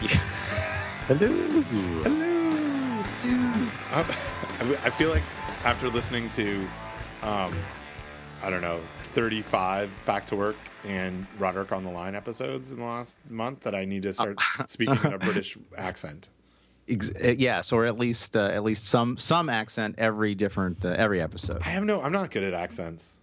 Siri. Hello. I feel like after listening to, I don't know, 35 Back to Work and Roderick on the Line episodes in the last month, that I need to start speaking in a British accent. Yes, or at least some accent every episode. I'm not good at accents.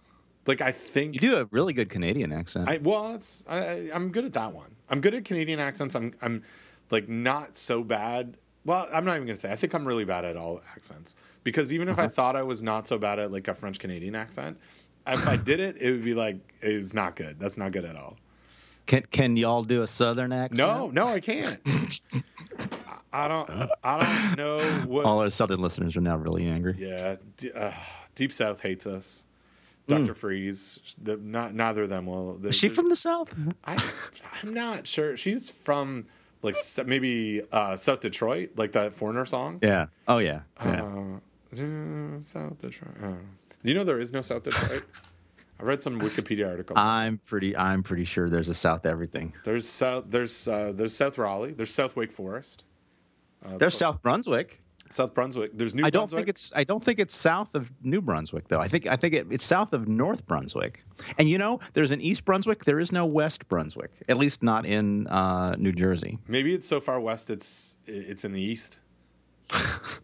Like, I think you do a really good Canadian accent. I'm good at that one. I'm good at Canadian accents. I'm like not so bad. Well, I'm not even gonna say. I think I'm really bad at all accents, because even if I thought I was not so bad at like a French Canadian accent, if I did it, it would be like, it's not good. That's not good at all. Can y'all do a Southern accent? No, I can't. I don't know what. All our Southern listeners are now really angry. Yeah, Deep South hates us. Dr. Freeze, neither of them will. Is she from the South? I'm not sure. She's from like maybe South Detroit, like that Foreigner song. Yeah. Oh yeah. South Detroit. Do you know there is no South Detroit? I read some Wikipedia article. I'm pretty sure there's a South everything. There's South Raleigh. There's South Wake Forest. There's South Brunswick. South Brunswick. There's New Brunswick. I don't think it's south of New Brunswick, though. I think it's south of North Brunswick. And you know, there's an East Brunswick. There is no West Brunswick, at least not in New Jersey. Maybe it's so far west it's in the east.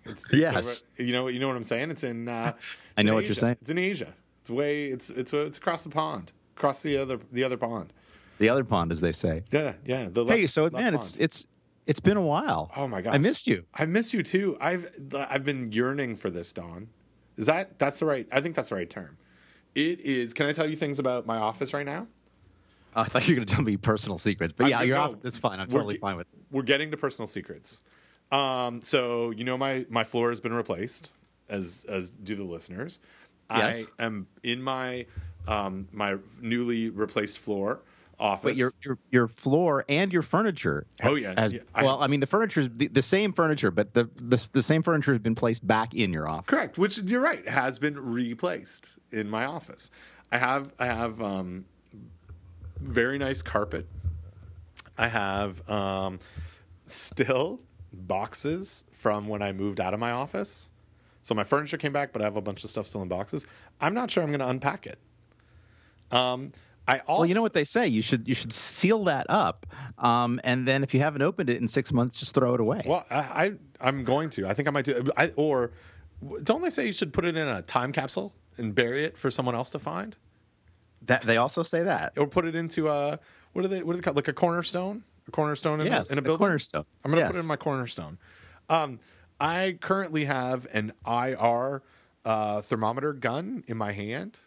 It's yes. Over, you know what I'm saying? It's in. I know what you're saying. It's in Asia. It's way. It's across the pond. Across the other pond. The other pond, as they say. Yeah. It's been a while. Oh my gosh. I missed you. I miss you too. I've been yearning for this, Don. Is that's the right? I think that's the right term. It is. Can I tell you things about my office right now? I thought you were going to tell me personal secrets, but your office is fine. I'm totally fine with it. We're getting to personal secrets. So you know my floor has been replaced, as do the listeners. Yes. I am in my my newly replaced floor. Office. But your floor and your furniture. Oh yeah. Well, I mean the furniture is the same furniture, but the same furniture has been placed back in your office. Correct. Which you're right has been replaced in my office. I have very nice carpet. I have still boxes from when I moved out of my office. So my furniture came back, but I have a bunch of stuff still in boxes. I'm not sure I'm going to unpack it. Well, you know what they say. You should seal that up, and then if you haven't opened it in 6 months, just throw it away. Well, I'm going to. I think I might do. Or don't they say you should put it in a time capsule and bury it for someone else to find? That they also say that. Or put it into a what do they call, like a cornerstone? A cornerstone in a building. Cornerstone. I'm going to put it in my cornerstone. I currently have an IR thermometer gun in my hand.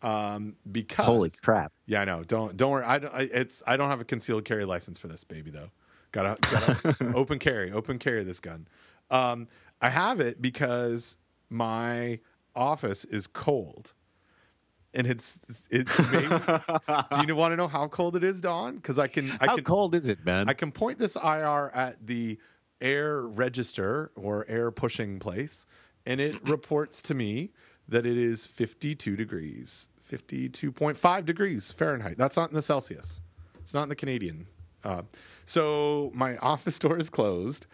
Because holy crap! Yeah, I know. Don't worry. I don't have a concealed carry license for this baby though. Gotta open carry this gun. I have it because my office is cold, and it's maybe, do you want to know how cold it is, Don? Because how cold is it, man? I can point this IR at the air register or air pushing place, and it reports to me that it is 52 degrees, 52.5 degrees Fahrenheit. That's not in the Celsius. It's not in the Canadian. So my office door is closed,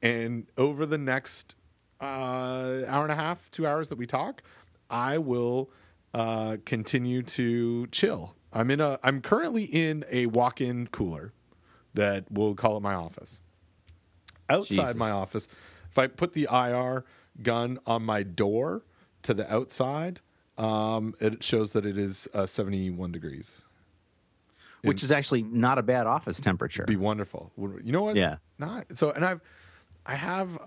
and over the next hour and a half, 2 hours that we talk, I will continue to chill. I'm currently in a walk-in cooler that we'll call it my office. Outside my office, if I put the IR gun on my door to the outside, it shows that it is 71 degrees. Which is actually not a bad office temperature. It'd be wonderful. You know what? Yeah. Not so. And I have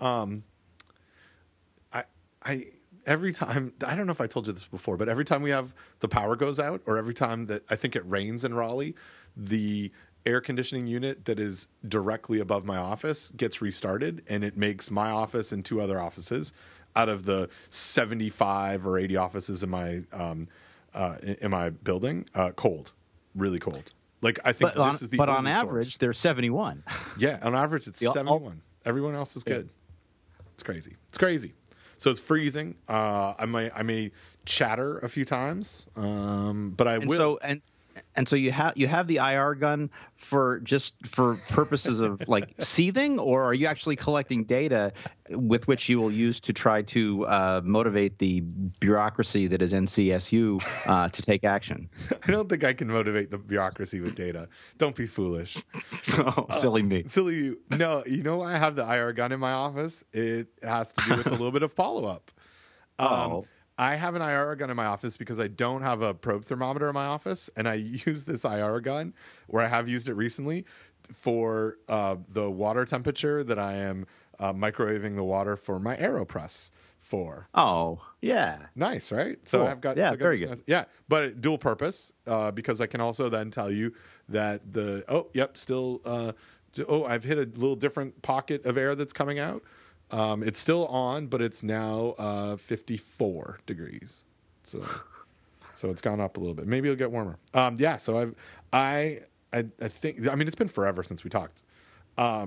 every time, I don't know if I told you this before, but every time we have the power goes out, or every time that I think it rains in Raleigh, the air conditioning unit that is directly above my office gets restarted, and it makes my office and two other offices out of the 75 or 80 offices in my building, cold, really cold. Like I think this is the but on average source. They're 71. Yeah, on average it's 71. Everyone else is good. It's crazy. So it's freezing. I may chatter a few times, but I will. So, and And so you have the IR gun for purposes of like seething, or are you actually collecting data with which you will use to try to motivate the bureaucracy that is NCSU to take action? I don't think I can motivate the bureaucracy with data. Don't be foolish. Oh, silly me. Silly you. No, you know why I have the IR gun in my office? It has to do with a little bit of follow-up. I have an IR gun in my office because I don't have a probe thermometer in my office, and I use this IR gun, or I have used it recently, for the water temperature that I am microwaving the water for my AeroPress for. Oh, yeah. Nice, right? So cool. I've got... Yeah, so I've got very good. Nice, yeah, but dual purpose, because I can also then tell you that the... Oh, yep, still... I've hit a little different pocket of air that's coming out. It's still on, but it's now 54 degrees. So it's gone up a little bit. Maybe it'll get warmer. So I think, I mean, it's been forever since we talked. Yeah.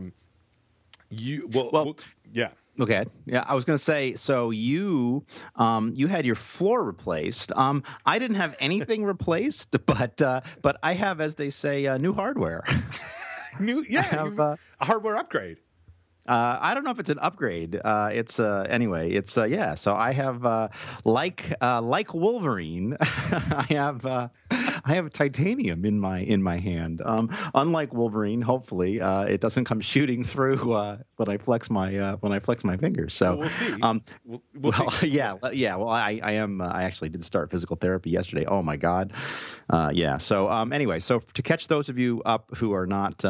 Okay. Yeah, I was going to say, so you had your floor replaced. I didn't have anything replaced, but I have, as they say, new hardware. A hardware upgrade. I don't know if it's an upgrade. So I have like Wolverine, I have titanium in my hand. Unlike Wolverine, hopefully it doesn't come shooting through when I flex my fingers. So we'll see. We'll see. Yeah. Well, I am. I actually did start physical therapy yesterday. Oh my God. Yeah. So anyway, so to catch those of you up who are not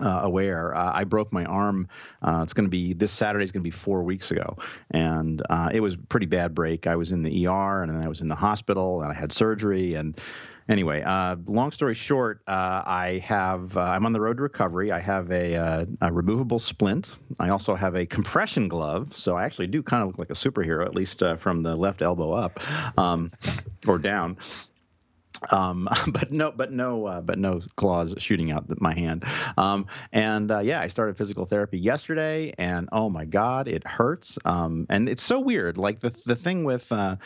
aware, I broke my arm. It's going to be this Saturday. It's going to be 4 weeks ago, and it was a pretty bad break. I was in the ER, and then I was in the hospital, and I had surgery. And anyway, long story short, I'm on the road to recovery. I have a removable splint. I also have a compression glove, so I actually do kind of look like a superhero, at least from the left elbow up, or down. But no claws shooting out my hand. I started physical therapy yesterday, and oh my God, it hurts. And it's so weird. Like the thing with an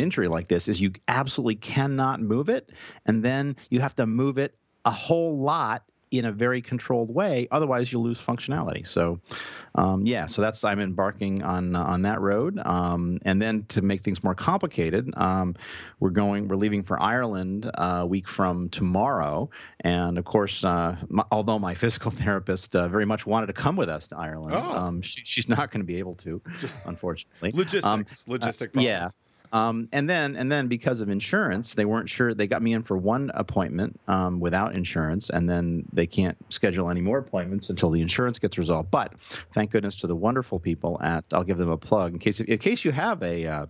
injury like this is you absolutely cannot move it, and then you have to move it a whole lot in a very controlled way. Otherwise, you lose functionality. So, I'm embarking on that road. And then to make things more complicated, we're leaving for Ireland a week from tomorrow. And of course, although my physical therapist very much wanted to come with us to Ireland, she's not going to be able to, unfortunately. Logistic problems. Yeah. And then because of insurance, they weren't sure. They got me in for one appointment without insurance, and then they can't schedule any more appointments until the insurance gets resolved. But thank goodness to the wonderful people at, I'll give them a plug, in case you have a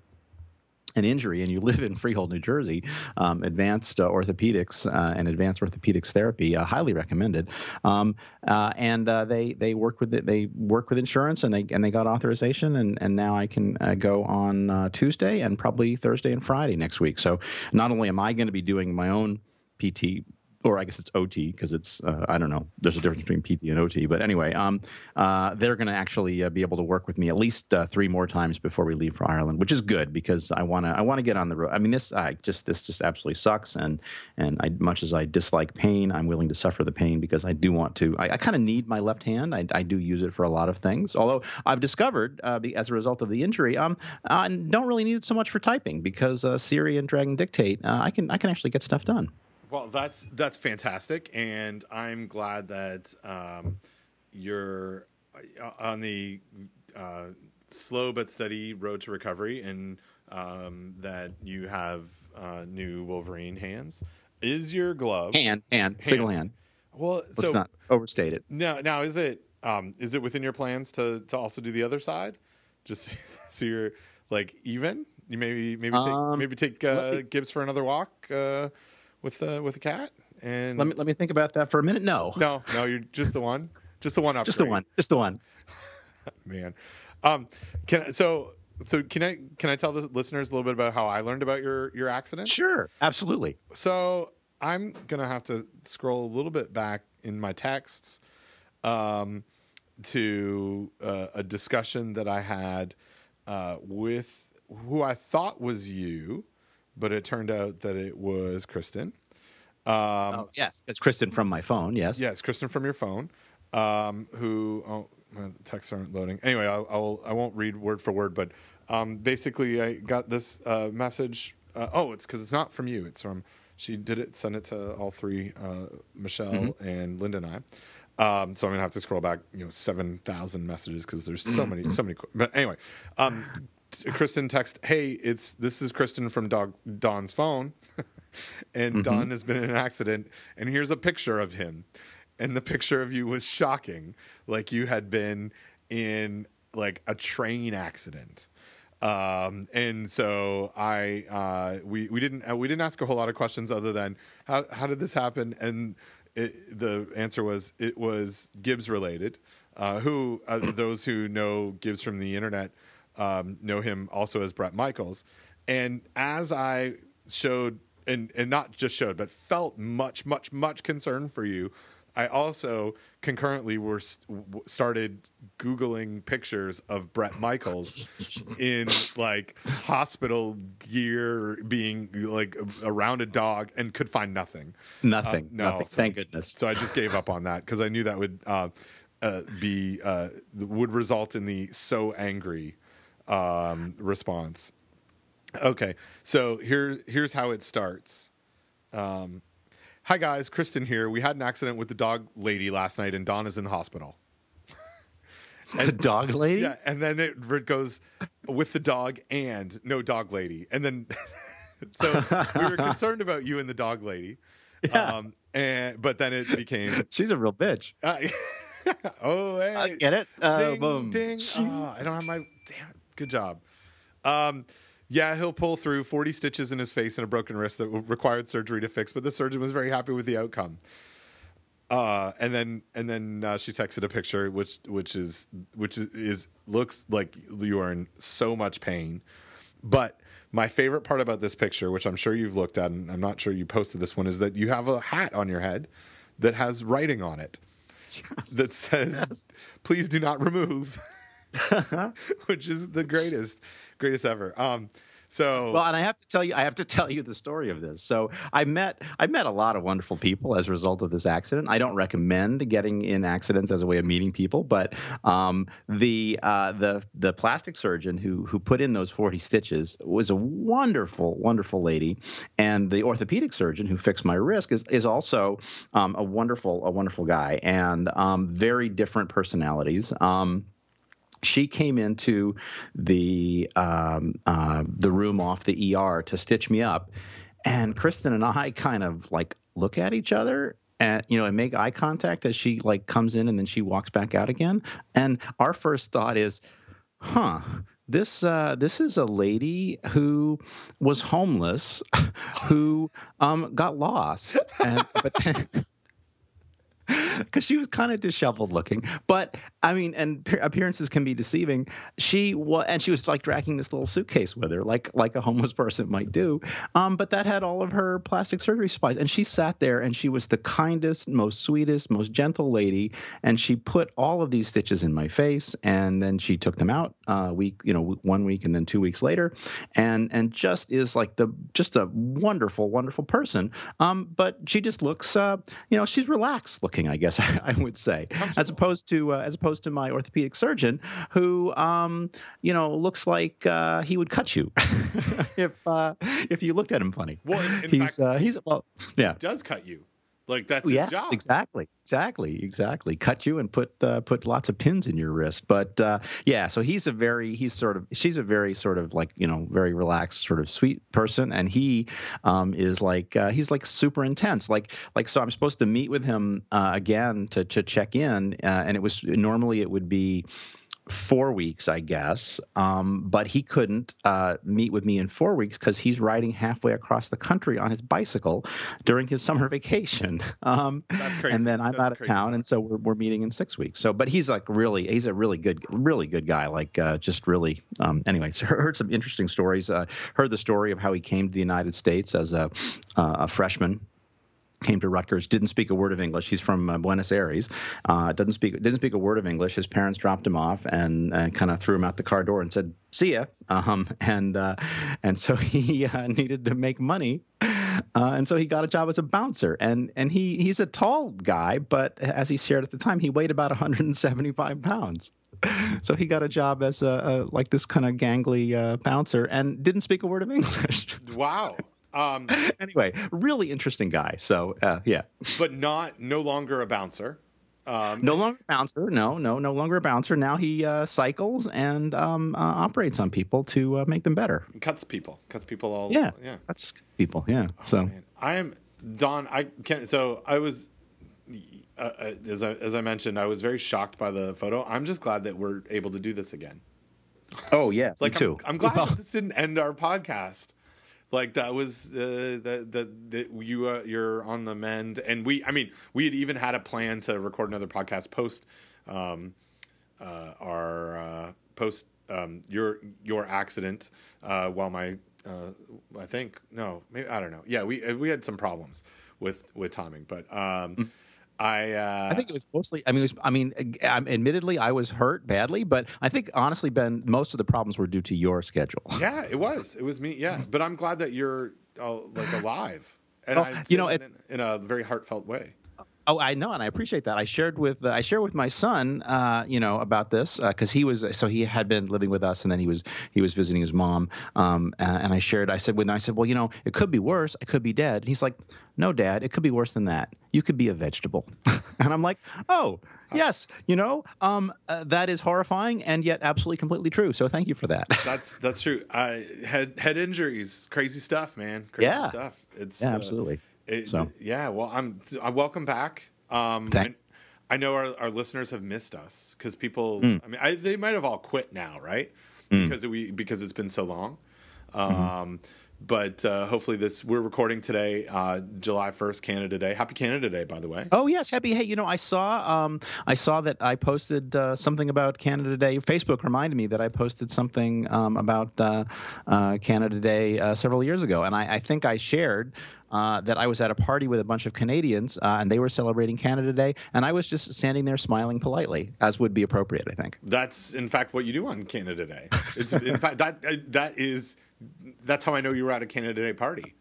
an injury and you live in Freehold, New Jersey, Advanced Orthopedics and Advanced Orthopedics Therapy, highly recommended. They work with it. They work with insurance, and they got authorization. And now I can go on Tuesday and probably Thursday and Friday next week. So not only am I going to be doing my own PT, or I guess it's OT because it's, I don't know, there's a difference between PT and OT. But anyway, they're going to actually be able to work with me at least three more times before we leave for Ireland, which is good because I want to get on the road. I mean, this just absolutely sucks. And much as I dislike pain, I'm willing to suffer the pain because I do want to. I kind of need my left hand. I do use it for a lot of things, although I've discovered as a result of the injury, I don't really need it so much for typing because Siri and drag and dictate, I can actually get stuff done. Well, that's fantastic, and I'm glad that you're on the slow but steady road to recovery, and that you have new Wolverine hands. Is your glove hand. Single hand? Well, so let's not overstate it. Now is it within your plans to also do the other side, just so you're like even? You maybe take Gibbs for another walk. With a cat, and let me think about that for a minute. No, you're just the one, upgrade. just the one. Man, can I tell the listeners a little bit about how I learned about your accident? Sure, absolutely. So I'm gonna have to scroll a little bit back in my texts, to a discussion that I had with who I thought was you. But it turned out that it was Kristen, Yes, it's Kristen from my phone. Yes. Yeah, it's Kristen from your phone. My texts aren't loading. Anyway, I won't read word for word, but basically I got this message. It's because it's not from you. It's from she did it. Send it to all three, Michelle and Linda and I. So I'm gonna have to scroll back, 7,000 messages because there's so many. But anyway, Kristen text, "Hey, this is Kristen from Don's phone, and Don has been in an accident, and here's a picture of him." And the picture of you was shocking. Like you had been in like a train accident. And so we didn't ask a whole lot of questions other than how did this happen? And the answer was, it was Gibbs related, who, those who know Gibbs from the internet, know him also as Bret Michaels. And as I showed and not just showed, but felt much, much, much concern for you, I also concurrently started Googling pictures of Bret Michaels in like hospital gear, being like around a dog, and could find nothing. Nothing. So, thank goodness. So I just gave up on that because I knew that would would result in the so angry response. Okay, so here's how it starts. Hi, guys. Kristen here. We had an accident with the dog lady last night, and Don is in the hospital. And, the dog lady? Yeah, and then it goes with the dog and no dog lady. And then so we were concerned about you and the dog lady. Yeah. But then it became... She's a real bitch. Oh, hey. I get it. Ding, boom. Ding. Oh, I don't have my... Damn it. Good job. Yeah, he'll pull through 40 stitches in his face and a broken wrist that required surgery to fix, but the surgeon was very happy with the outcome. And then she texted a picture, which looks like you are in so much pain. But my favorite part about this picture, which I'm sure you've looked at, and I'm not sure you posted this one, is that you have a hat on your head that has writing on it that says, "Please do not remove." Which is the greatest ever. And I have to tell you the story of this. So I met a lot of wonderful people as a result of this accident. I don't recommend getting in accidents as a way of meeting people, but the plastic surgeon who put in those 40 stitches was a wonderful, wonderful lady, and the orthopedic surgeon who fixed my wrist is also a wonderful guy, and very different personalities. She came into the room off the ER to stitch me up, and Kristen and I kind of like look at each other and and make eye contact as she like comes in and then she walks back out again. And our first thought is, this is a lady who was homeless, who got lost, but. Because she was kind of disheveled looking, but I mean, and appearances can be deceiving. She was like dragging this little suitcase with her, like a homeless person might do. But that had all of her plastic surgery supplies, and she sat there, and she was the kindest, most sweetest, most gentle lady. And she put all of these stitches in my face, and then she took them out 1 week, and then 2 weeks later, and just is like just a wonderful, wonderful person. But she just looks, she's relaxed looking. I guess I would say, as opposed to my orthopedic surgeon, who looks like he would cut you if you looked at him funny. Well, in fact, he does cut you. Like that's his job. Exactly. Cut you and put lots of pins in your wrist. But so she's a very sort of like very relaxed sort of sweet person, and he is like he's like super intense. Like so, I'm supposed to meet with him again to check in, and it was normally it would be 4 weeks, I guess. But he couldn't meet with me in 4 weeks because he's riding halfway across the country on his bicycle during his summer vacation. That's crazy. And then I'm out of town, and so we're meeting in 6 weeks. So, but he's like he's a really good guy. Like just really. Anyway, so heard some interesting stories. Heard the story of how he came to the United States as a freshman. came to Rutgers, didn't speak a word of English. He's from Buenos Aires, didn't speak a word of English. His parents dropped him off and kind of threw him out the car door and said, "See ya." And so he needed to make money. And so he got a job as a bouncer, and he's a tall guy, but as he shared at the time, he weighed about 175 pounds. So he got a job as like this kind of gangly bouncer and didn't speak a word of English. Wow. Anyway, really interesting guy. So, yeah. But no longer a bouncer. No longer a bouncer. No longer a bouncer. Now he cycles and operates on people to make them better. Cuts people all. Yeah. Yeah. Cuts people. Yeah. Oh, so man. I am Don. I can't. So I was. As I mentioned, I was very shocked by the photo. I'm just glad that we're able to do this again. Oh yeah, like, me too. I'm glad that this didn't end our podcast. Like that was that you're on the mend, and we had even had a plan to record another podcast post your accident while my I think no maybe I don't know yeah we had some problems with timing, but. I think it was mostly. Admittedly, I was hurt badly, but I think honestly, Ben, most of the problems were due to your schedule. Yeah, it was. It was me. Yeah, but I'm glad that you're like alive, and in a very heartfelt way. Oh, I know, and I appreciate that. I shared with my son, about this because he had been living with us, and then he was visiting his mom. And I said, well, it could be worse. I could be dead. And he's like, no, Dad, it could be worse than that. You could be a vegetable. And I'm like, oh, yes, that is horrifying and yet absolutely completely true. So thank you for that. That's true. I had head injuries, crazy stuff, man. Crazy stuff. It's absolutely. I welcome back. Thanks. I know our listeners have missed us because people. I mean, they might have all quit now, right? Because it's been so long. But hopefully we're recording today, July 1st, Canada Day. Happy Canada Day, by the way. Oh, yes. Happy. Hey, I saw that I posted something about Canada Day. Facebook reminded me that I posted something about Canada Day several years ago. And I think I shared that I was at a party with a bunch of Canadians and they were celebrating Canada Day. And I was just standing there smiling politely, as would be appropriate, I think. That's, in fact, what you do on Canada Day. It's in fact, that is... That's how I know you were at a Canada Day party.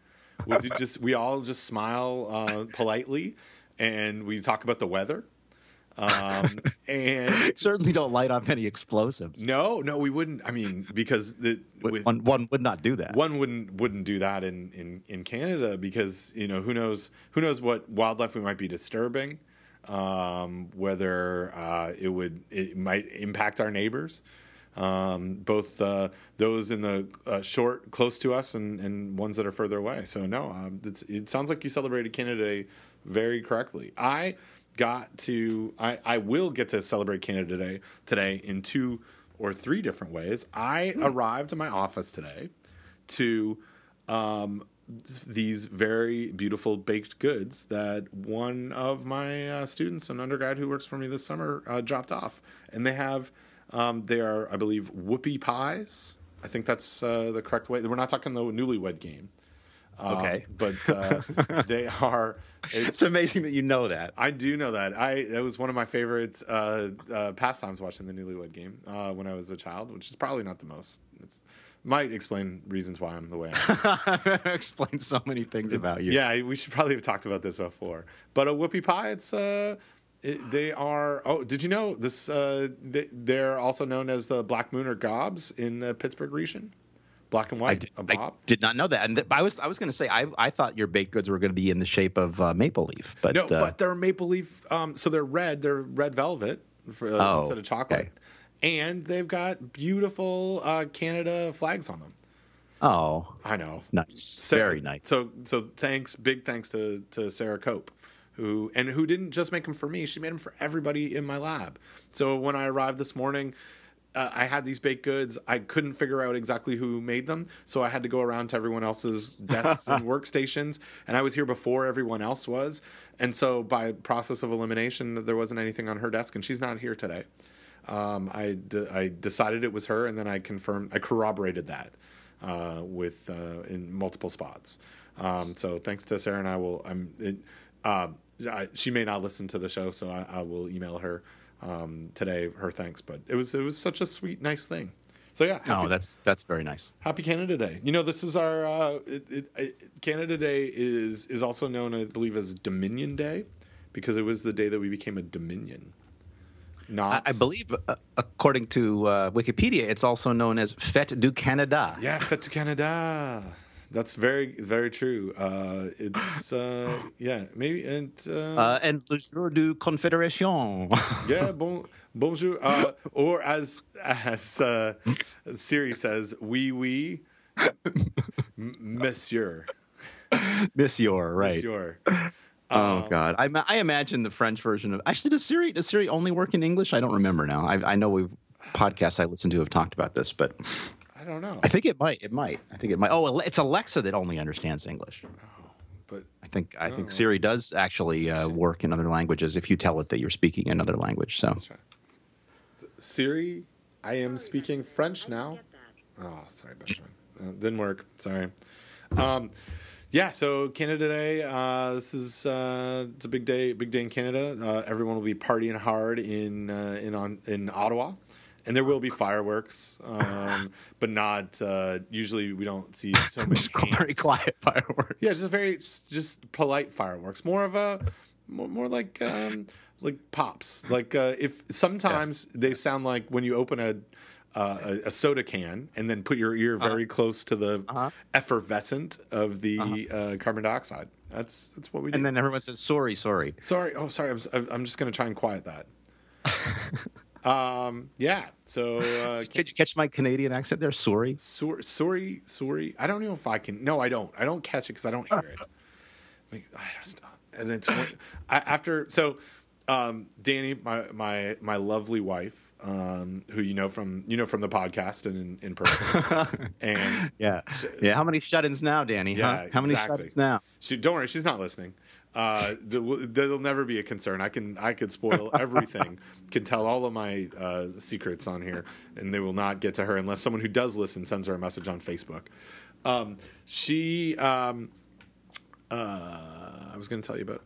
We all just smile politely, and we talk about the weather. And certainly don't light off any explosives. No, we wouldn't. I mean, because one would not do that. One wouldn't do that in Canada because who knows what wildlife we might be disturbing, whether it might impact our neighbors. Both those in the short, close to us, and ones that are further away. So no, it sounds like you celebrated Canada Day very correctly. I will get to celebrate Canada Day today in two or three different ways. I arrived at my office today to these very beautiful baked goods that one of my students, an undergrad who works for me this summer, dropped off, and they have. They are, I believe, whoopie pies. I think that's the correct way. We're not talking the Newlywed Game. Okay. But they are... It's amazing that you know that. I do know that. It was one of my favorite pastimes watching the Newlywed Game when I was a child, which is probably not the most... Might explain reasons why I'm the way I am. Explains so many things about you. Yeah, we should probably have talked about this before. But a whoopie pie, it's... they are. Oh, did you know this? They're also known as the Black Moon or gobs in the Pittsburgh region. Black and white. I did not know that. And I was going to say I thought your baked goods were going to be in the shape of maple leaf. But no, but they're maple leaf. So they're red. They're red velvet instead of chocolate. Okay. And they've got beautiful Canada flags on them. Oh, I know. Nice. So, very nice. So thanks. Big thanks to Sarah Cope. Who didn't just make them for me. She made them for everybody in my lab. So when I arrived this morning, I had these baked goods. I couldn't figure out exactly who made them, so I had to go around to everyone else's desks and workstations, and I was here before everyone else was. And so by process of elimination, there wasn't anything on her desk, and she's not here today. I decided it was her, and then I corroborated that in multiple spots. So thanks to Sarah and I will – She may not listen to the show, so I will email her today her thanks. But it was such a sweet, nice thing. So yeah, happy, that's very nice. Happy Canada Day. You know, this is our Canada Day is also known, I believe, as Dominion Day, because it was the day that we became a dominion. I believe, according to Wikipedia, it's also known as Fête du Canada. Yeah, Fête du Canada. That's very, very true. And le jour du Confédération. Yeah, bonjour. Or as Siri says, oui, monsieur. Monsieur, right. Monsieur. Oh God! I imagine the French version of. Actually, does Siri only work in English? I don't remember now. I know podcasts I listen to have talked about this, but I don't know. I think it might. Oh, it's Alexa that only understands English. Oh, but I think Siri does actually work in other languages if you tell it that you're speaking another language. So, that's right. Siri, I am speaking French now. Oh, sorry, best friend. Didn't work. Sorry. Yeah, so Canada Day, this is it's a big day in Canada. Everyone will be partying hard in Ottawa, and there will be fireworks, but not usually we don't see so many. Just very quiet fireworks. Yeah, just polite fireworks. More like pops. Like if sometimes they sound like when you open a soda can and then put your ear very close to the effervescent of the carbon dioxide. That's what we do. And then everyone says, sorry. Oh, sorry. I'm just going to try and quiet that. Yeah. So did you catch my Canadian accent there? Sorry. Sorry. I don't know if I can. No, I don't. I don't catch it because I don't hear it. And it's after. So Danny, my lovely wife, who you know from the podcast and in person, and yeah. How many shut-ins now, Danny? Yeah, huh? How many shut-ins now? Don't worry, she's not listening. There'll never be a concern. I could spoil everything. Can tell all of my secrets on here, and they will not get to her unless someone who does listen sends her a message on Facebook. I was going to tell you about.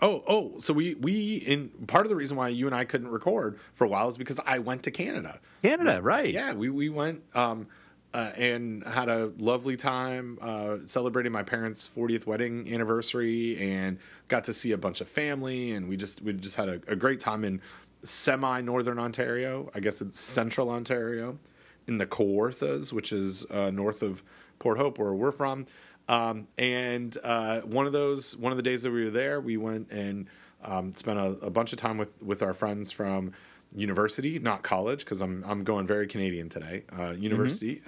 So we in part of the reason why you and I couldn't record for a while is because I went to Canada. Right? Yeah, we went and had a lovely time celebrating my parents' 40th wedding anniversary, and got to see a bunch of family, and we just had a great time in semi-northern Ontario. I guess it's central Ontario, in the Kawarthas, which is north of Port Hope, where we're from. One of the days that we were there, we went and spent a bunch of time with our friends from university, not college, because I'm going very Canadian today. University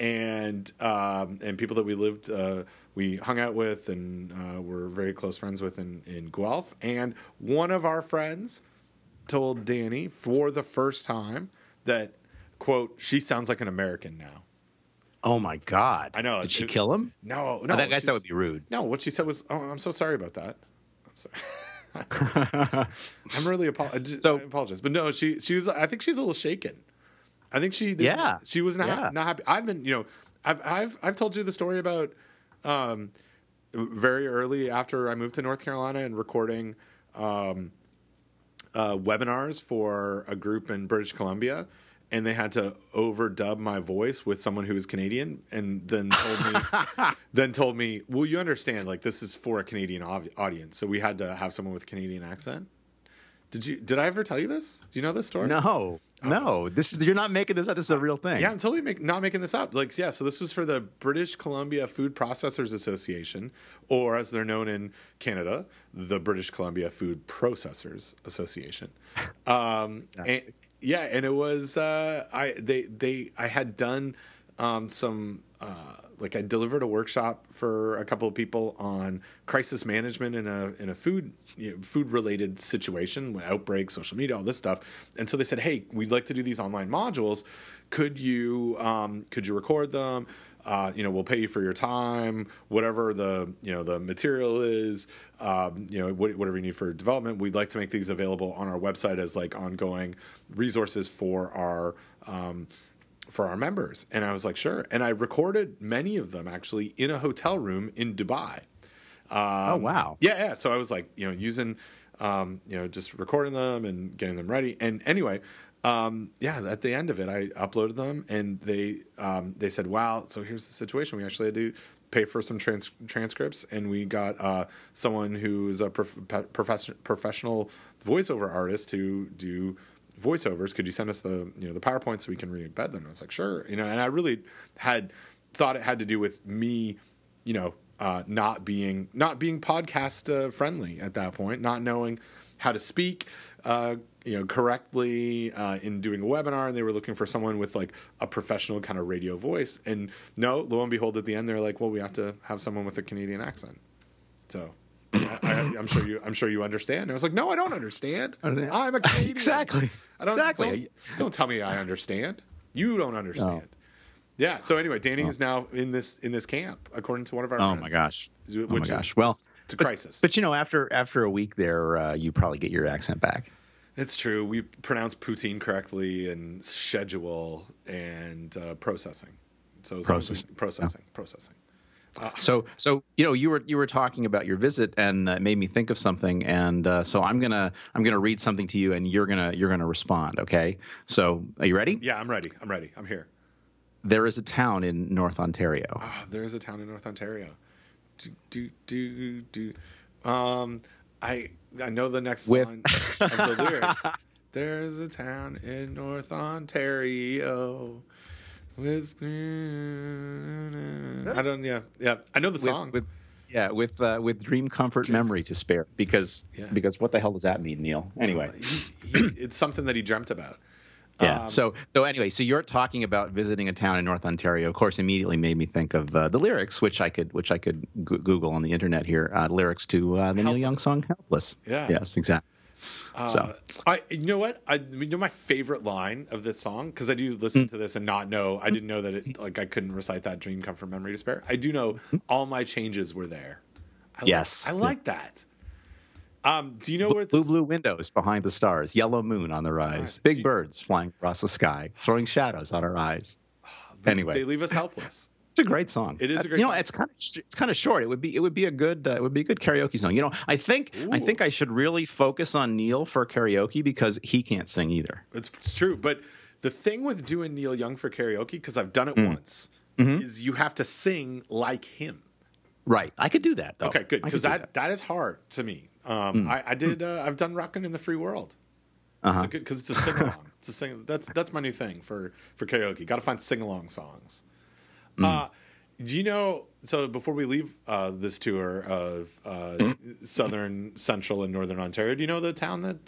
and people that we lived we hung out with and were very close friends with in Guelph. And one of our friends told Danny for the first time that, quote, she sounds like an American now. Oh, my God. I know. Did she kill him? No. Oh, that would be rude. No, what she said was, oh, I'm so sorry about that. I'm sorry. I'm really I apologize. But no, she was, I think she's a little shaken. I think she was not happy. I've been, I've told you the story about very early after I moved to North Carolina and recording webinars for a group in British Columbia. And they had to overdub my voice with someone who was Canadian, and then told me, well, you understand, like this is for a Canadian audience, so we had to have someone with a Canadian accent. Did I ever tell you this? Do you know this story? No. You're not making this up. This is a real thing. Yeah, I'm totally not making this up. Like, yeah. So this was for the British Columbia Food Processors Association, or as they're known in Canada, the British Columbia Food Processors Association. Exactly. Yeah, and it was I had done some I delivered a workshop for a couple of people on crisis management in a food related situation, outbreaks, social media, all this stuff. And so they said, hey, we'd like to do these online modules. Could you record them? We'll pay you for your time, whatever the material is, whatever you need for development. We'd like to make these available on our website as like ongoing resources for our members. And I was like, sure. And I recorded many of them actually in a hotel room in Dubai. Oh, wow. Yeah. So I was like, using, just recording them and getting them ready. And anyway, at the end of it, I uploaded them, and they said, wow, so here's the situation. We actually had to pay for some transcripts, and we got someone who is a professional voiceover artist to do voiceovers. Could you send us the PowerPoint so we can re-embed them? And I was like, sure. And I really had thought it had to do with me, not being podcast friendly at that point, not knowing how to speak correctly in doing a webinar, and they were looking for someone with like a professional kind of radio voice. And no, lo and behold, at the end they're like, well, we have to have someone with a Canadian accent. So I'm sure you understand. And I was like, no, I don't understand. I'm a Canadian. Exactly. Don't tell me I understand. You don't understand. No. Yeah. So anyway, Danny is now in this camp, according to one of our friends. Oh my gosh. Well, it's a crisis. But after a week there, you probably get your accent back. It's true. We pronounce poutine correctly and schedule and processing. So processing. So you were talking about your visit, and it made me think of something, and so I'm gonna read something to you, and you're gonna respond. Okay. So are you ready? Yeah, I'm ready. I'm here. There is a town in North Ontario. Do. I know the next line of the lyrics. There's a town in North Ontario. I know the song. With dream, comfort, memory to spare. Because what the hell does that mean, Neil? Anyway, it's something that he dreamt about. Yeah. So you're talking about visiting a town in North Ontario. Of course, immediately made me think of the lyrics, which I could Google on the internet here. Lyrics to the Neil Young song "Helpless." Yeah. Yes. Exactly. My favorite line of this song, because I do listen to this and I didn't know that it, like, I couldn't recite that dream come from memory to spare. I do know all my changes were there. I like that. Do you know where it's... Blue windows behind the stars, yellow moon on the rise, big birds flying across the sky, throwing shadows on our eyes. Anyway, they leave us helpless. It's a great song. It is a great song. It's kind of short. It would be a good karaoke song. I think I should really focus on Neil for karaoke, because he can't sing either. It's true, but the thing with doing Neil Young for karaoke, because I've done it once, is you have to sing like him. Right. I could do that though. Okay, good, because that is hard to me. I've done Rockin' in the Free World. It's good because it's a sing along. That's my new thing for karaoke. Got to find sing along songs. So before we leave this tour of southern, central, and northern Ontario, do you know the town that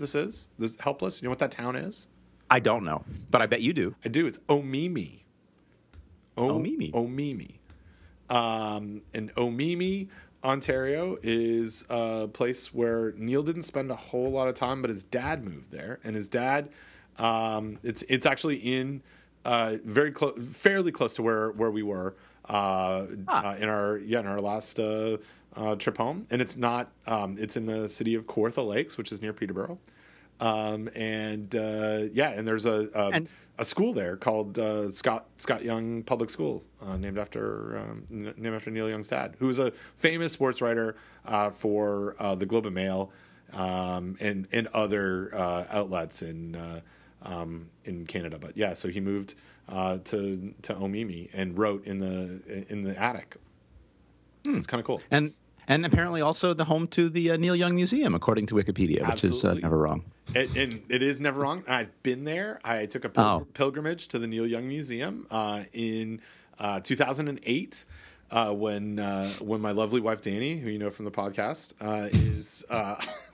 this is? This Helpless? You know what that town is? I don't know, but I bet you do. I do. It's Omemee. Omemee. And Omemee, Ontario, is a place where Neil didn't spend a whole lot of time, but his dad moved there, and his dad, it's actually in... fairly close to where we were in our last trip home, and it's not. It's in the city of Kawartha Lakes, which is near Peterborough, and there's a school there called Scott Young Public School, named after Neil Young's dad, who was a famous sports writer for the Globe and Mail and other outlets in. In Canada, but yeah, so he moved to Omemee and wrote in the attic. It's kind of cool, and apparently also the home to the Neil Young Museum, according to Wikipedia, which is never wrong. And it is never wrong. I've been there. I took a pilgrimage to the Neil Young Museum in 2008 when my lovely wife Danny, who you know from the podcast,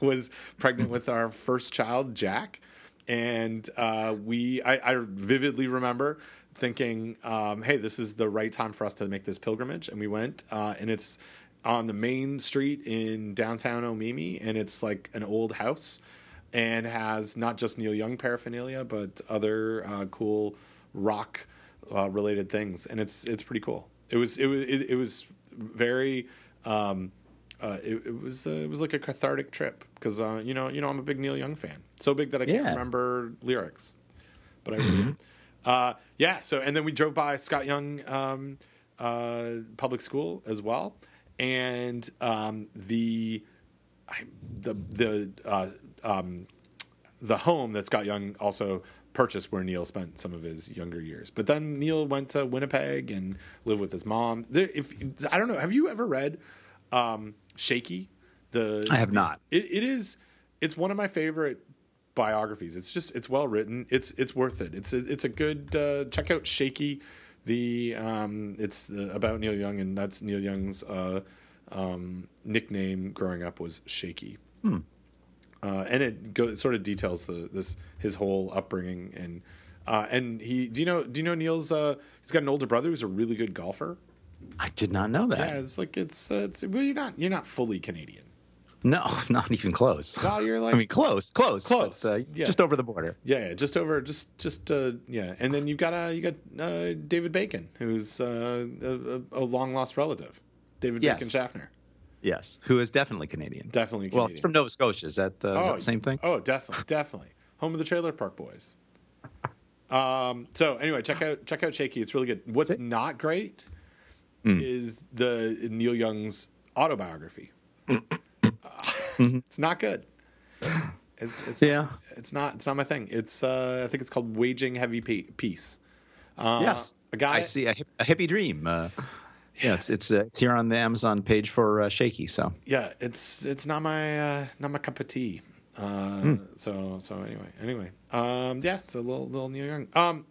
was pregnant with our first child, Jack. And I vividly remember thinking, hey, this is the right time for us to make this pilgrimage. And we went, and it's on the main street in downtown Omemee, and it's like an old house and has not just Neil Young paraphernalia, but other cool rock related things. And it's pretty cool. It was like a cathartic trip, because I'm a big Neil Young fan, so big that I can't remember lyrics, but I really So and then we drove by Scott Young Public School as well, and the home that Scott Young also purchased where Neil spent some of his younger years. But then Neil went to Winnipeg and lived with his mom. I don't know. Have you ever read Shaky? I have not. It's one of my favorite biographies. It's well written. It's worth it. It's a good check out Shaky. It's about Neil Young, and that's Neil Young's nickname growing up was Shaky. Hmm. And it sort of details his whole upbringing and he do you know Neil's he's got an older brother who's a really good golfer. I did not know that. Yeah, well, you're not fully Canadian. No, not even close. Well, you're like close. But, yeah. Just over the border. Yeah, just over. And then you got David Bacon, who's a long lost relative, Bacon Schaffner. Yes, who is definitely Canadian. Definitely Canadian. Well, it's from Nova Scotia. Is that the same thing? Oh, definitely. Home of the Trailer Park Boys. So anyway, check out Shaky. It's really good. What's not great is the Neil Young's autobiography. It's not good. It's not my thing. It's I think it's called Waging Heavy Peace. Yes, a guy. I see a hippie dream. Yeah, it's here on the Amazon page for Shaky. So yeah, it's not my cup of tea. So anyway, yeah, it's a little Neil Young.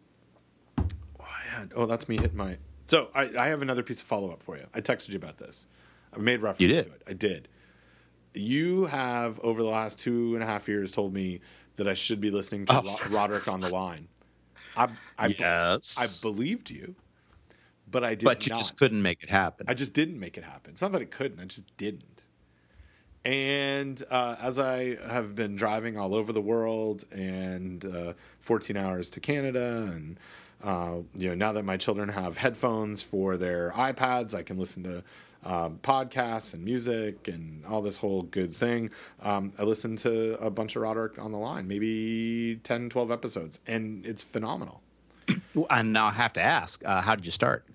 That's me hitting my. So I have another piece of follow up for you. I texted you about this. I made reference to it. I did. You have over the last 2.5 years told me that I should be listening to Roderick on the Line. I believed you. But I did not. But you just couldn't make it happen. I just didn't make it happen. It's not that I couldn't. I just didn't. And as I have been driving all over the world and 14 hours to Canada, and now that my children have headphones for their iPads, I can listen to podcasts and music and all this whole good thing. I listened to a bunch of Roderick on the Line, maybe 10, 12 episodes, and it's phenomenal. And now I have to ask, how did you start?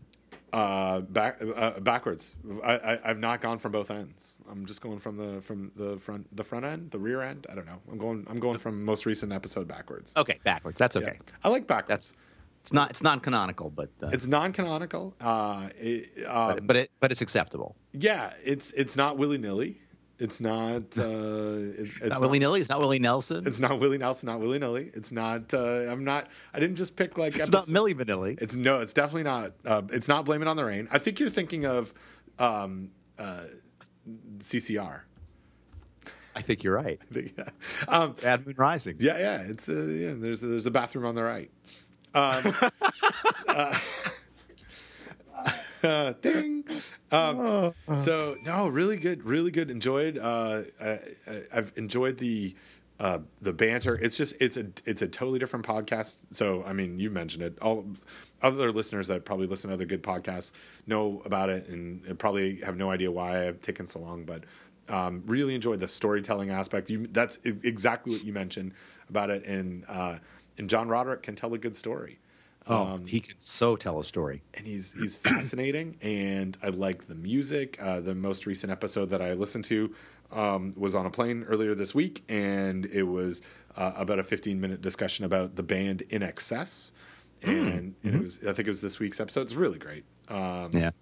Backwards. I've not gone from both ends. I'm just going from the front end, the rear end. I don't know. I'm going from most recent episode backwards. Okay, backwards. That's okay. Yeah. I like backwards. It's non-canonical, but it's non-canonical. But it's acceptable. Yeah, it's not willy-nilly. It's not. It's not Willie Nilly. It's not Willie Nelson. It's not Willie Nelson. Not Willie Nilly. It's not. I'm not. I didn't just pick like. It's not Milli Vanilli. It's definitely not. It's not Blame It on the Rain. I think you're thinking of CCR. I think you're right. Bad Moon Rising. Yeah. It's There's a bathroom on the right. Ding. So no, really good. Enjoyed. I've enjoyed the banter. It's just it's a totally different podcast. So I mean, you mentioned it. All other listeners that probably listen to other good podcasts know about it and probably have no idea why I've taken so long. But really enjoyed the storytelling aspect. That's exactly what you mentioned about it. And John Roderick can tell a good story. He can so tell a story, and he's fascinating. And I like the music. The most recent episode that I listened to was on a plane earlier this week, and it was about a 15-minute discussion about the band INXS. And I think it was this week's episode. It's really great. So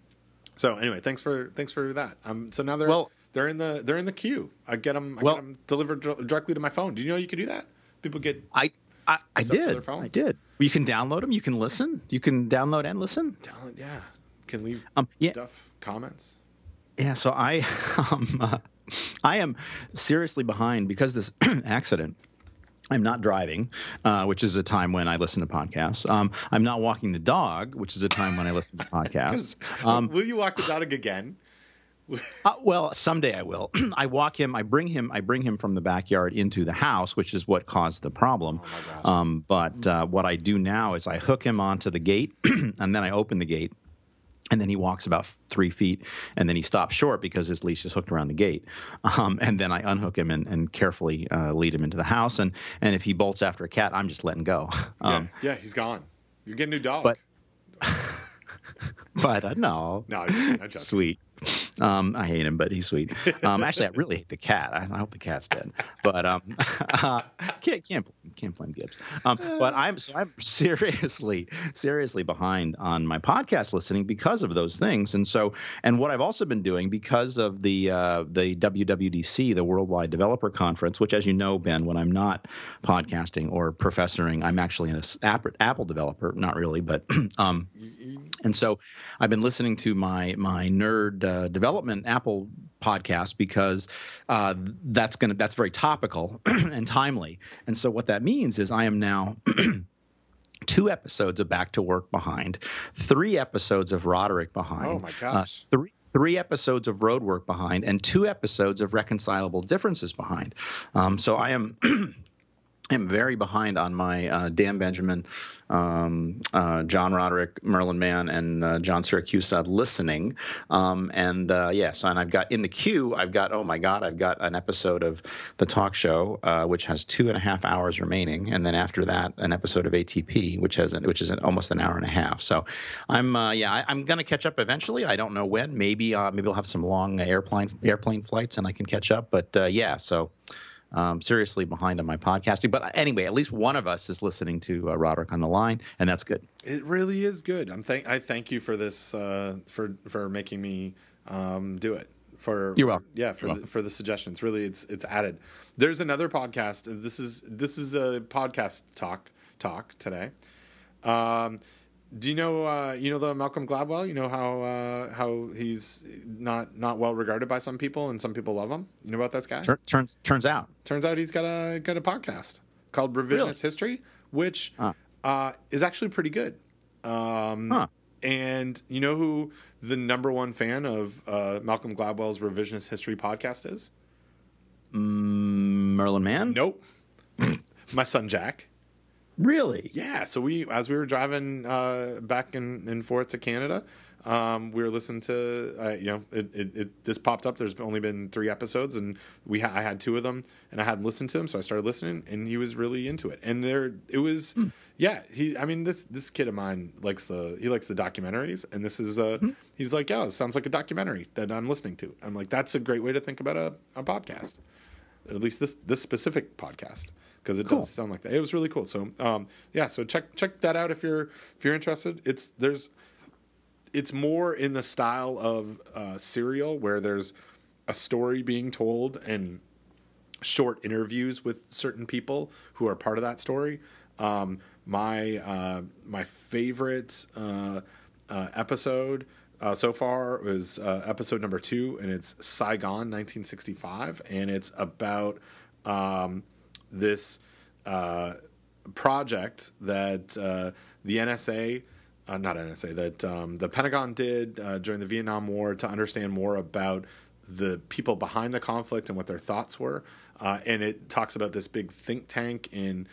anyway, thanks for that. So now they're in the queue. I get them. I get them delivered directly to my phone. Do you know you can do that? People get I did. You can download them. You can listen. You can download and listen. Yeah. Can leave stuff, comments. Yeah. So I am seriously behind because of this accident. I'm not driving, which is a time when I listen to podcasts. I'm not walking the dog, which is a time when I listen to podcasts. Will you walk the dog again? Well, someday I will. I walk him. I bring him from the backyard into the house, which is what caused the problem. Oh, but what I do now is I hook him onto the gate, and then I open the gate, and then he walks about 3 feet, and then he stops short because his leash is hooked around the gate. And then I unhook him and carefully lead him into the house. And if he bolts after a cat, I'm just letting go. He's gone. You get a new dog. But But no. No, I'm joking. Sweet. I hate him, but he's sweet. Actually, I really hate the cat. I hope the cat's dead. But can't blame Gibbs. But I'm seriously behind on my podcast listening because of those things. And so, and what I've also been doing because of the WWDC, the Worldwide Developer Conference, which, as you know, Ben, when I'm not podcasting or professoring, I'm actually an Apple developer. Not really, but and so I've been listening to my nerd development Apple podcast because that's very topical and timely. And so what that means is I am now two episodes of Back to Work behind, three episodes of Roderick behind. Oh my gosh. Three episodes of Roadwork behind, and two episodes of Reconcilable Differences behind. So I am I'm very behind on my Dan Benjamin, John Roderick, Merlin Mann, and John Syracuse listening. And I've got in the queue, I've got an episode of the talk show, which has 2.5 hours remaining. And then after that, an episode of ATP, which is almost an hour and a half. So I'm going to catch up eventually. I don't know when. Maybe I'll have some long airplane flights and I can catch up. But seriously behind on my podcasting. But anyway, at least one of us is listening to Roderick on the Line, and that's good. It really is good. I thank you for this, for making me do it. You're welcome. Yeah, for the suggestions. Really, it's added. There's another podcast. This is a podcast talk today. Do you know the Malcolm Gladwell? You know how he's not well regarded by some people, and some people love him. You know about this guy? Turns out he's got a podcast called Revisionist History, which is actually pretty good. And you know who the number one fan of Malcolm Gladwell's Revisionist History podcast is? Merlin Mann? Nope. My son Jack. Really? Yeah. So as we were driving back and forth to Canada, we were listening to this popped up. There's only been 3 episodes, and I had 2 of them, and I hadn't listened to him, so I started listening, and he was really into it. And this kid of mine likes the documentaries, and this is he's like, yeah, it sounds like a documentary that I'm listening to. I'm like, that's a great way to think about a podcast, at least this specific podcast. Because it does sound like that. It was really cool. So so check that out if you're interested. It's more in the style of Serial, where there's a story being told and short interviews with certain people who are part of that story. My favorite episode so far was episode number 2, and it's Saigon 1965, and it's about this project that the Pentagon did during the Vietnam War to understand more about the people behind the conflict and what their thoughts were. And it talks about this big think tank in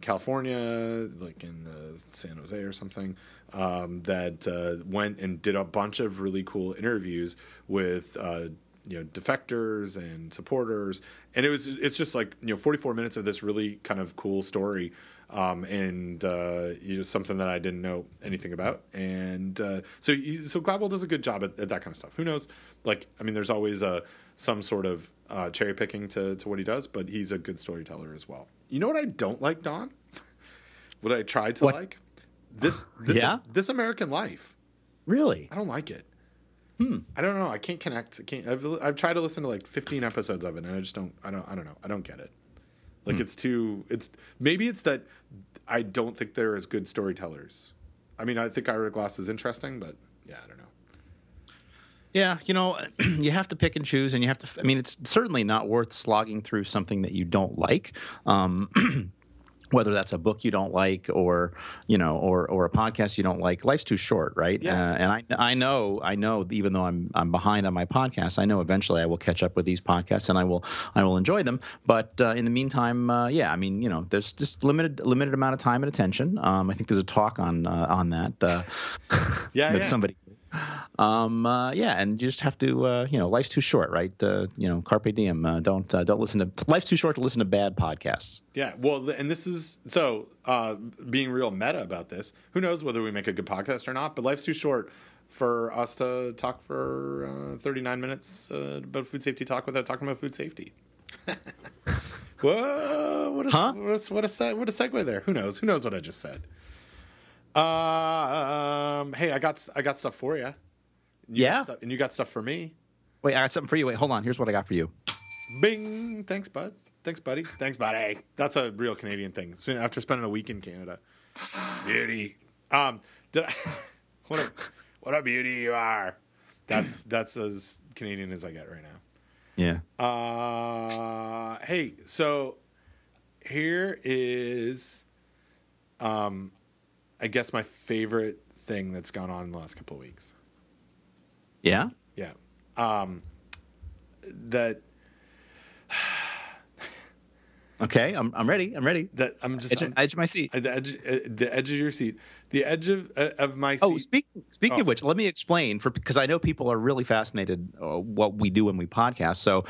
California, like in San Jose or something, that went and did a bunch of really cool interviews with defectors and supporters, and it's just 44 minutes of this really kind of cool story, something that I didn't know anything about, and so Gladwell does a good job at that kind of stuff. Who knows? There's always some sort of cherry picking to what he does, but he's a good storyteller as well. You know what I don't like, Don? What I tried to like this American Life. Really, I don't like it. I don't know. I can't connect. I've tried to listen to 15 episodes of it, and I just don't. I don't know. I don't get it. It's too. It's maybe it's that I don't think they're as good storytellers. I mean, I think Ira Glass is interesting, but yeah, I don't know. Yeah, you have to pick and choose, and you have to. I mean, it's certainly not worth slogging through something that you don't like. Whether that's a book you don't like or a podcast you don't like, life's too short, right? Yeah. And I know, even though I'm behind on my podcast, I know eventually I will catch up with these podcasts and I will enjoy them. But in the meantime, there's just limited amount of time and attention. I think there's a talk on that. Somebody Yeah, and you just have to, you know, life's too short, right? You know, carpe diem. Don't listen to – life's too short to listen to bad podcasts. Yeah, well, and this is – so being real meta about this, who knows whether we make a good podcast or not, but life's too short for us to talk for 39 minutes about food safety talk without talking about food safety. Whoa, what a segue there. Who knows what I just said. Hey, I got stuff for you. And you got stuff for me. Wait, I got something for you. Wait, hold on. Here's what I got for you. Bing. Thanks, bud. Thanks, buddy. Thanks, buddy. That's a real Canadian thing. Soon after spending a week in Canada. Beauty. What a beauty you are. That's as Canadian as I get right now. Yeah. Hey, so here is, I guess my favorite thing that's gone on in the last couple of weeks. Yeah? Yeah. Okay, I'm ready. I'm ready. That I'm just edge of my seat. The edge of your seat. The edge of my seat. Oh, speaking of which, let me explain because I know people are really fascinated what we do when we podcast. So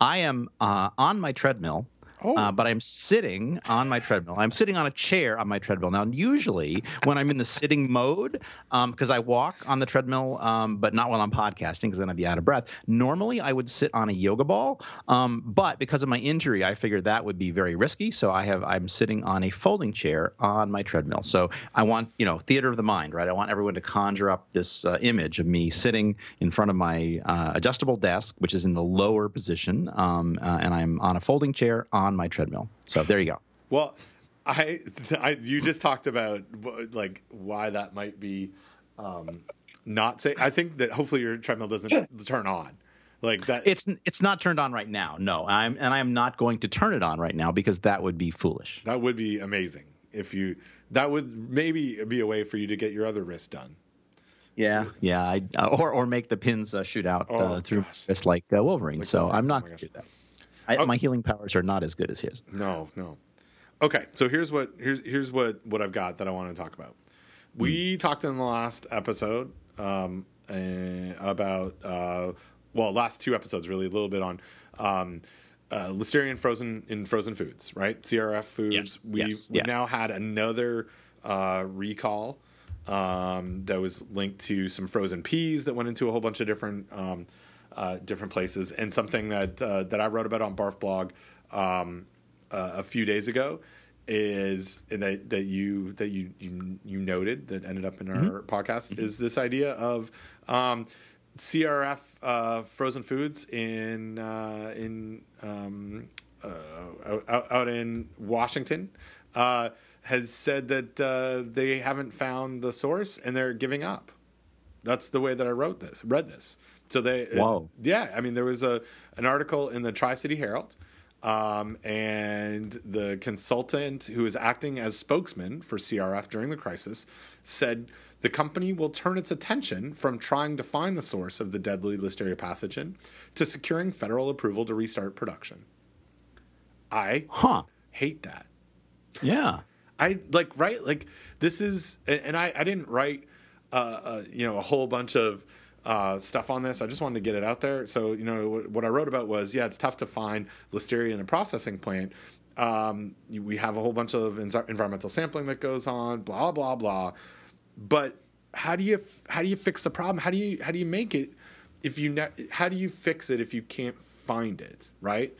I am on my treadmill. But I'm sitting on my treadmill. I'm sitting on a chair on my treadmill. Now, usually when I'm in the sitting mode, because I walk on the treadmill, but not while I'm podcasting because then I'd be out of breath. Normally, I would sit on a yoga ball, but because of my injury, I figured that would be very risky. So I'm sitting on a folding chair on my treadmill. So I want, theater of the mind, right? I want everyone to conjure up this image of me sitting in front of my adjustable desk, which is in the lower position, and I'm on a folding chair on my treadmill. So there you go. Well, you just talked about like why that might be not safe. I think that hopefully your treadmill doesn't turn on like that. It's not turned on right now. No, I am not going to turn it on right now because that would be foolish. That would be amazing that would maybe be a way for you to get your other wrist done. Yeah, yeah. Or make the pins shoot out through just like Wolverine. Like so I'm not going to do that. My healing powers are not as good as his. No. Okay, so here's what I've got that I want to talk about. We talked in the last episode about last two episodes really a little bit on Listeria in frozen foods, right? CRF foods. Yes. We now had another recall that was linked to some frozen peas that went into a whole bunch of different places, and something that I wrote about on Barf Blog a few days ago is that you noted that ended up in our podcast is this idea of CRF frozen foods out in Washington has said that they haven't found the source and they're giving up. That's the way that I read this. So they, wow. Yeah, I mean, there was an article in the Tri-City Herald, and the consultant who is acting as spokesman for CRF during the crisis said the company will turn its attention from trying to find the source of the deadly Listeria pathogen to securing federal approval to restart production. I hate that. Yeah, this is, and I didn't write, a whole bunch of. Stuff on this. I just wanted to get it out there. So, what I wrote about was, it's tough to find Listeria in a processing plant. We have a whole bunch of environmental sampling that goes on, blah, blah, blah. But how do you fix the problem? How do you make it how do you fix it if you can't find it, right?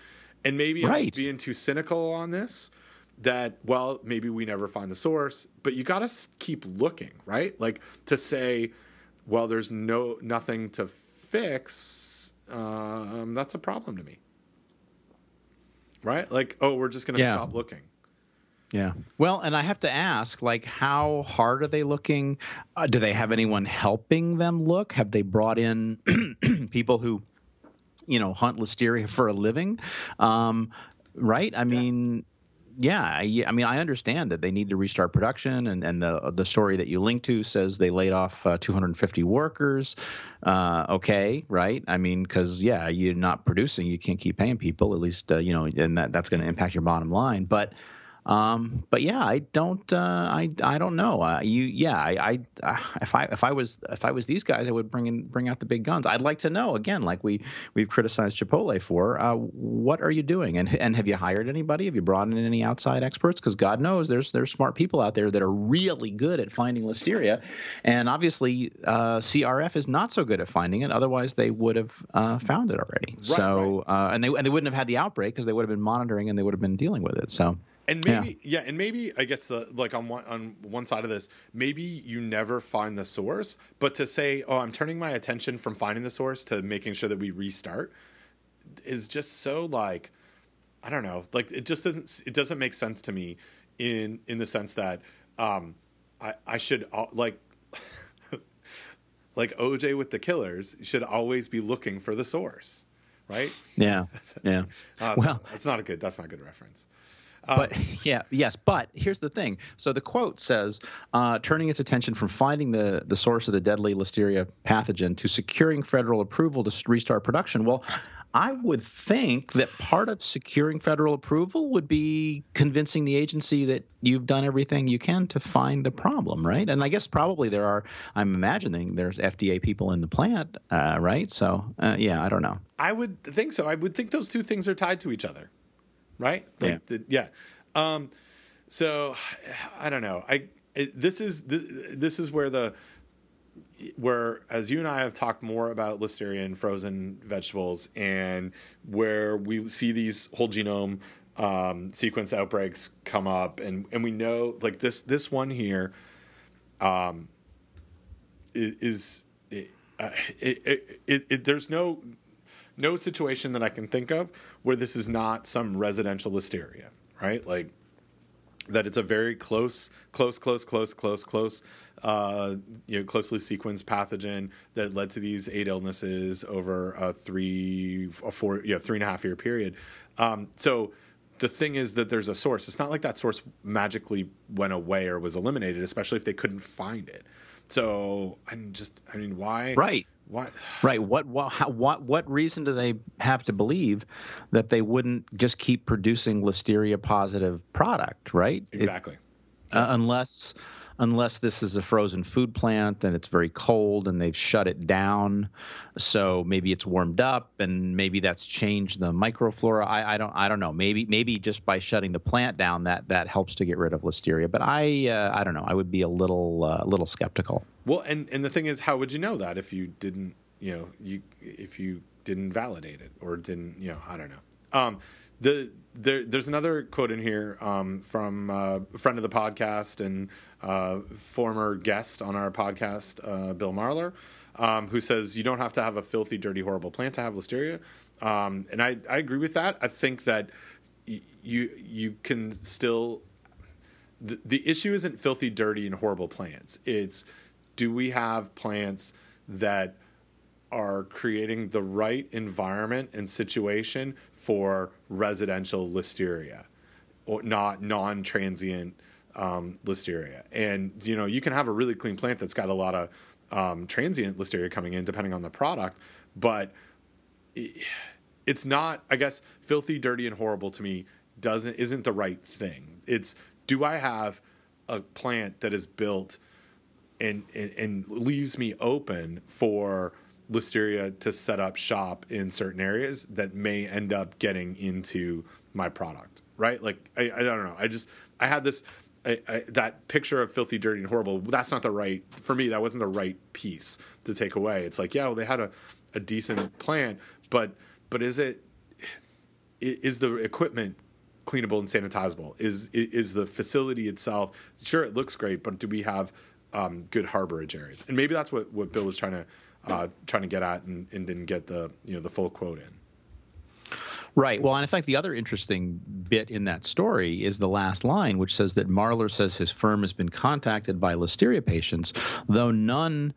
And maybe I'm being too cynical on this that, well, maybe we never find the source, but you got to keep looking, right? Like to say, well, there's nothing to fix. That's a problem to me, right? Like, we're just going to stop looking. Yeah. Well, and I have to ask, like, how hard are they looking? Do they have anyone helping them look? Have they brought in people who, hunt Listeria for a living? Right? I mean. Yeah. I understand that they need to restart production, and the story that you linked to says they laid off 250 workers. Okay, right? I mean, because you're not producing, you can't keep paying people. At least and that's going to impact your bottom line. But But yeah, I don't know. If I was these guys, I would bring out the big guns. I'd like to know, again, like we've criticized Chipotle for, what are you doing? And have you hired anybody? Have you brought in any outside experts? Cause God knows there's smart people out there that are really good at finding Listeria. And obviously, CRF is not so good at finding it. Otherwise they would have, found it already. Right, so, right. And they wouldn't have had the outbreak cause they would have been monitoring and they would have been dealing with it. So. And maybe, I guess, like on one side of this, maybe you never find the source, but to say, oh, I'm turning my attention from finding the source to making sure that we restart is just so, like, I don't know, like it doesn't make sense to me in the sense that I should like OJ with the killers should always be looking for the source, right? Yeah, yeah. That's not a good reference. But here's the thing. So the quote says, turning its attention from finding the source of the deadly Listeria pathogen to securing federal approval to restart production. Well, I would think that part of securing federal approval would be convincing the agency that you've done everything you can to find the problem, right? And I guess probably I'm imagining there's FDA people in the plant, right? So, I don't know. I would think so. I would think those two things are tied to each other. Right? So I don't know. This is where as you and I have talked more about Listeria and frozen vegetables, and where we see these whole genome sequence outbreaks come up, and we know, like, this one here is there's no situation that I can think of where this is not some residential Listeria, right? Like that it's a very closely sequenced pathogen that led to these 8 illnesses over a 3.5 year period. So the thing is that there's a source. It's not like that source magically went away or was eliminated, especially if they couldn't find it. So why? Right. What? Right. What reason do they have to believe that they wouldn't just keep producing Listeria positive product, right? Exactly. Unless this is a frozen food plant and it's very cold and they've shut it down, so maybe it's warmed up and maybe that's changed the microflora. I don't know. Maybe just by shutting the plant down that helps to get rid of Listeria. But I don't know. I would be a little skeptical. Well, and the thing is, how would you know that if you didn't validate it or didn't I don't know. There's another quote in here from a friend of the podcast and former guest on our podcast, Bill Marler, who says, you don't have to have a filthy, dirty, horrible plant to have Listeria. And I agree with that. I think that you can still – the issue isn't filthy, dirty, and horrible plants. It's, do we have plants that are creating the right environment and situation for residential Listeria, or not non-transient Listeria. And, you can have a really clean plant that's got a lot of transient Listeria coming in, depending on the product. But it's not, I guess, filthy, dirty, and horrible to me isn't the right thing. It's, do I have a plant that is built and leaves me open for Listeria to set up shop in certain areas that may end up getting into my product, right? Like, I don't know. I had this, that picture of filthy, dirty, and horrible. That's not the right, for me, that wasn't the right piece to take away. It's like, they had a decent plant, but is the equipment cleanable and sanitizable? Is the facility itself, sure, it looks great, but do we have good harborage areas? And maybe that's what Bill was trying to get at and didn't get the the full quote in. Right. Well, and I think the other interesting bit in that story is the last line, which says that Marler says his firm has been contacted by Listeria patients, though none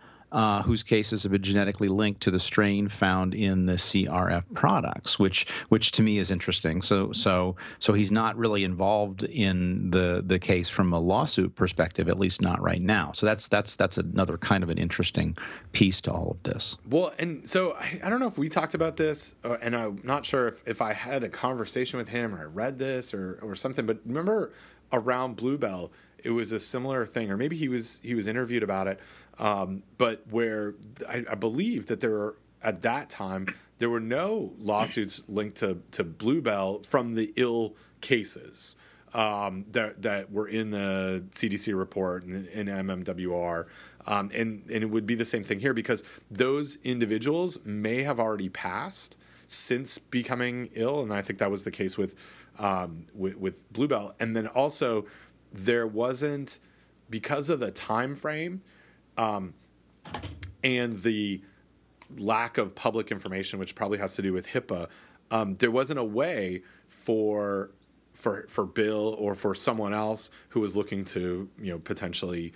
whose cases have been genetically linked to the strain found in the CRF products, which to me is interesting. So he's not really involved in the case from a lawsuit perspective, at least not right now. So that's another kind of an interesting piece to all of this. Well, and so I don't know if we talked about this, and I'm not sure if I had a conversation with him or I read this or something. But remember, around Blue Bell, it was a similar thing, or maybe he was interviewed about it. But where I believe that there were, at that time, there were no lawsuits linked to Blue Bell from the ill cases that were in the CDC report and in MMWR. And it would be the same thing here, because those individuals may have already passed since becoming ill. And I think that was the case with Blue Bell. And then also there wasn't, because of the time frame, and the lack of public information, which probably has to do with HIPAA, there wasn't a way for Bill or for someone else who was looking to, potentially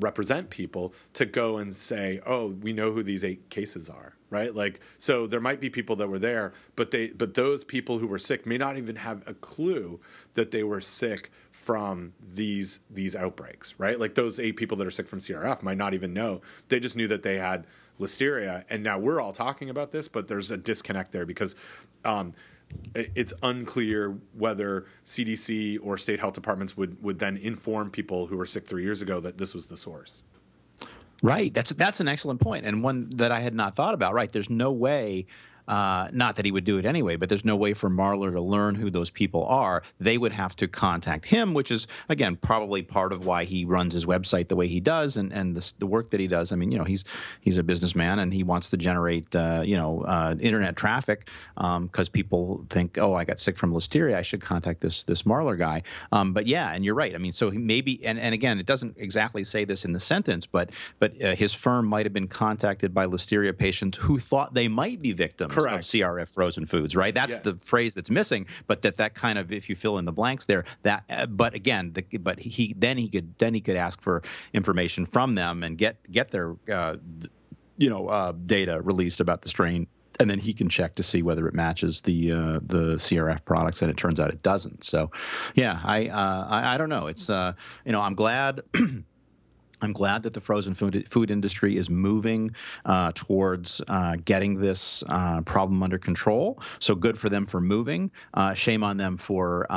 represent people to go and say, oh, we know who these 8 cases are, right? Like, so there might be people that were there, but those people who were sick may not even have a clue that they were sick from these outbreaks, right? Like those 8 people that are sick from CRF might not even know. They just knew that they had listeria, and now we're all talking about this, but there's a disconnect there because it's unclear whether CDC or state health departments would then inform people who were sick 3 years ago that this was the source. Right. That's an excellent point, and one that I had not thought about. Right. There's no way. Not that he would do it anyway, but there's no way for Marler to learn who those people are. They would have to contact him, which is, again, probably part of why he runs his website the way he does and the work that he does. I mean, he's a businessman and he wants to generate, internet traffic because people think, oh, I got sick from listeria. I should contact this Marler guy. But yeah, and you're right. I mean, so he maybe, and again, it doesn't exactly say this in the sentence, but his firm might have been contacted by listeria patients who thought they might be victims. Correct. Of CRF frozen foods, right? That's the phrase that's missing, but that kind of, if you fill in the blanks there, that. But again, he could ask for information from them and get their data released about the strain, and then he can check to see whether it matches the CRF products, and it turns out it doesn't. So, yeah, I don't know. It's I'm glad. I'm glad that the frozen food industry is moving towards getting this problem under control. So good for them for moving. Shame on them for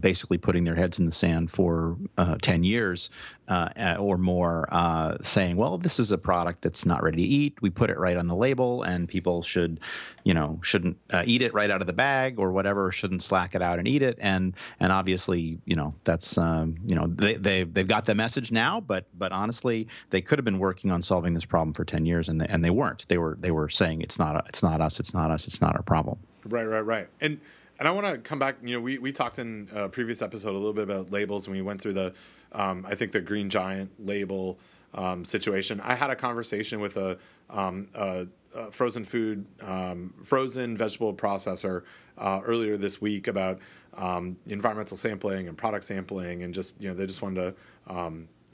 basically putting their heads in the sand for 10 years or more, saying, well, this is a product that's not ready to eat. We put it right on the label, and people should, shouldn't eat it right out of the bag or whatever, shouldn't slack it out and eat it. And obviously, that's, they've got the message now, but honestly, they could have been working on solving this problem for 10 years, and they weren't. They were saying it's not us, it's not our problem. Right. And I want to come back. We talked in a previous episode a little bit about labels, and we went through the, I think, the Green Giant label situation. I had a conversation with a frozen vegetable processor earlier this week about environmental sampling and product sampling, and just they just wanted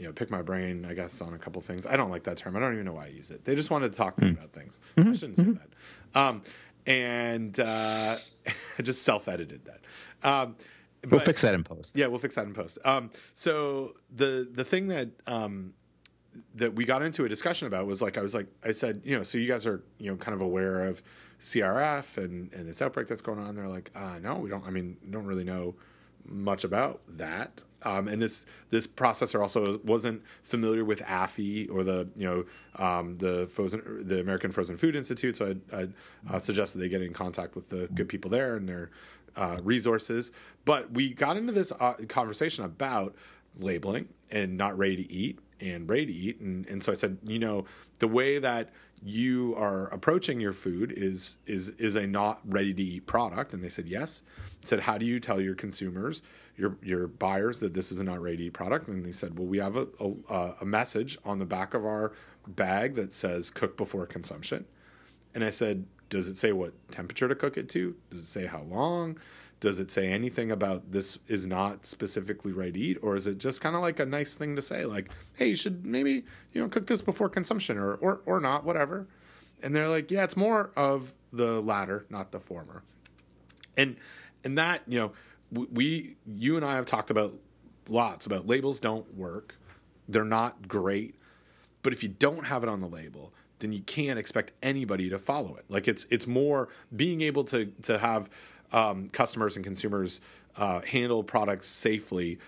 to pick my brain, I guess, on a couple things. I don't like that term. I don't even know why I use it. They just wanted to talk to me about things. Mm-hmm. I shouldn't say that. And I just self-edited that. We'll fix that in post. Yeah, we'll fix that in post. So the thing that that we got into a discussion about was I said, so you guys are kind of aware of CRF and this outbreak that's going on. They're like, no, we don't. I mean, don't really know much about that. And this processor also wasn't familiar with AFI or the American Frozen Food Institute. So I'd suggested they get in contact with the good people there and their resources. But we got into this conversation about labeling and not ready to eat and ready to eat. And so I said, the way that you are approaching your food is a not ready to eat product. And they said, yes. I said, how do you tell your consumers, your buyers, that this is a not ready to eat product? And they said, well, we have a message on the back of our bag that says cook before consumption. And I said, Does it say what temperature to cook it to? Does it say how long? Does it say anything about this is not specifically right to eat? Or is it just kind of like a nice thing to say, like, hey, you should maybe, you know, cook this before consumption or not, whatever. And they're like, yeah, it's more of the latter, not the former. And that, you know, you and I have talked about lots about labels don't work. They're not great. But if you don't have it on the label, then you can't expect anybody to follow it. Like it's more being able to have customers and consumers handle products safely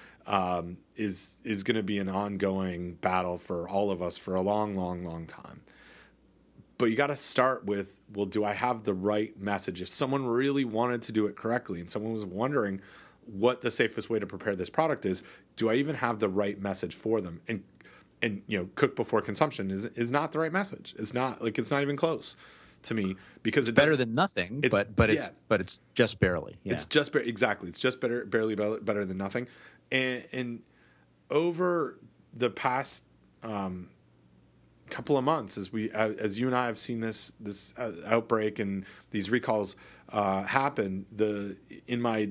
is going to be an ongoing battle for all of us for a long, long, long time. But you got to start with, well, do I have the right message? If someone really wanted to do it correctly and someone was wondering what the safest way to prepare this product is, do I even have the right message for them? And you know, cook before consumption is not the right message. It's not like it's not even close to me because it's better than nothing, but it's just barely. Yeah. It's just exactly. It's just barely better than nothing. And over the past couple of months, as you and I have seen this outbreak and these recalls happen, in my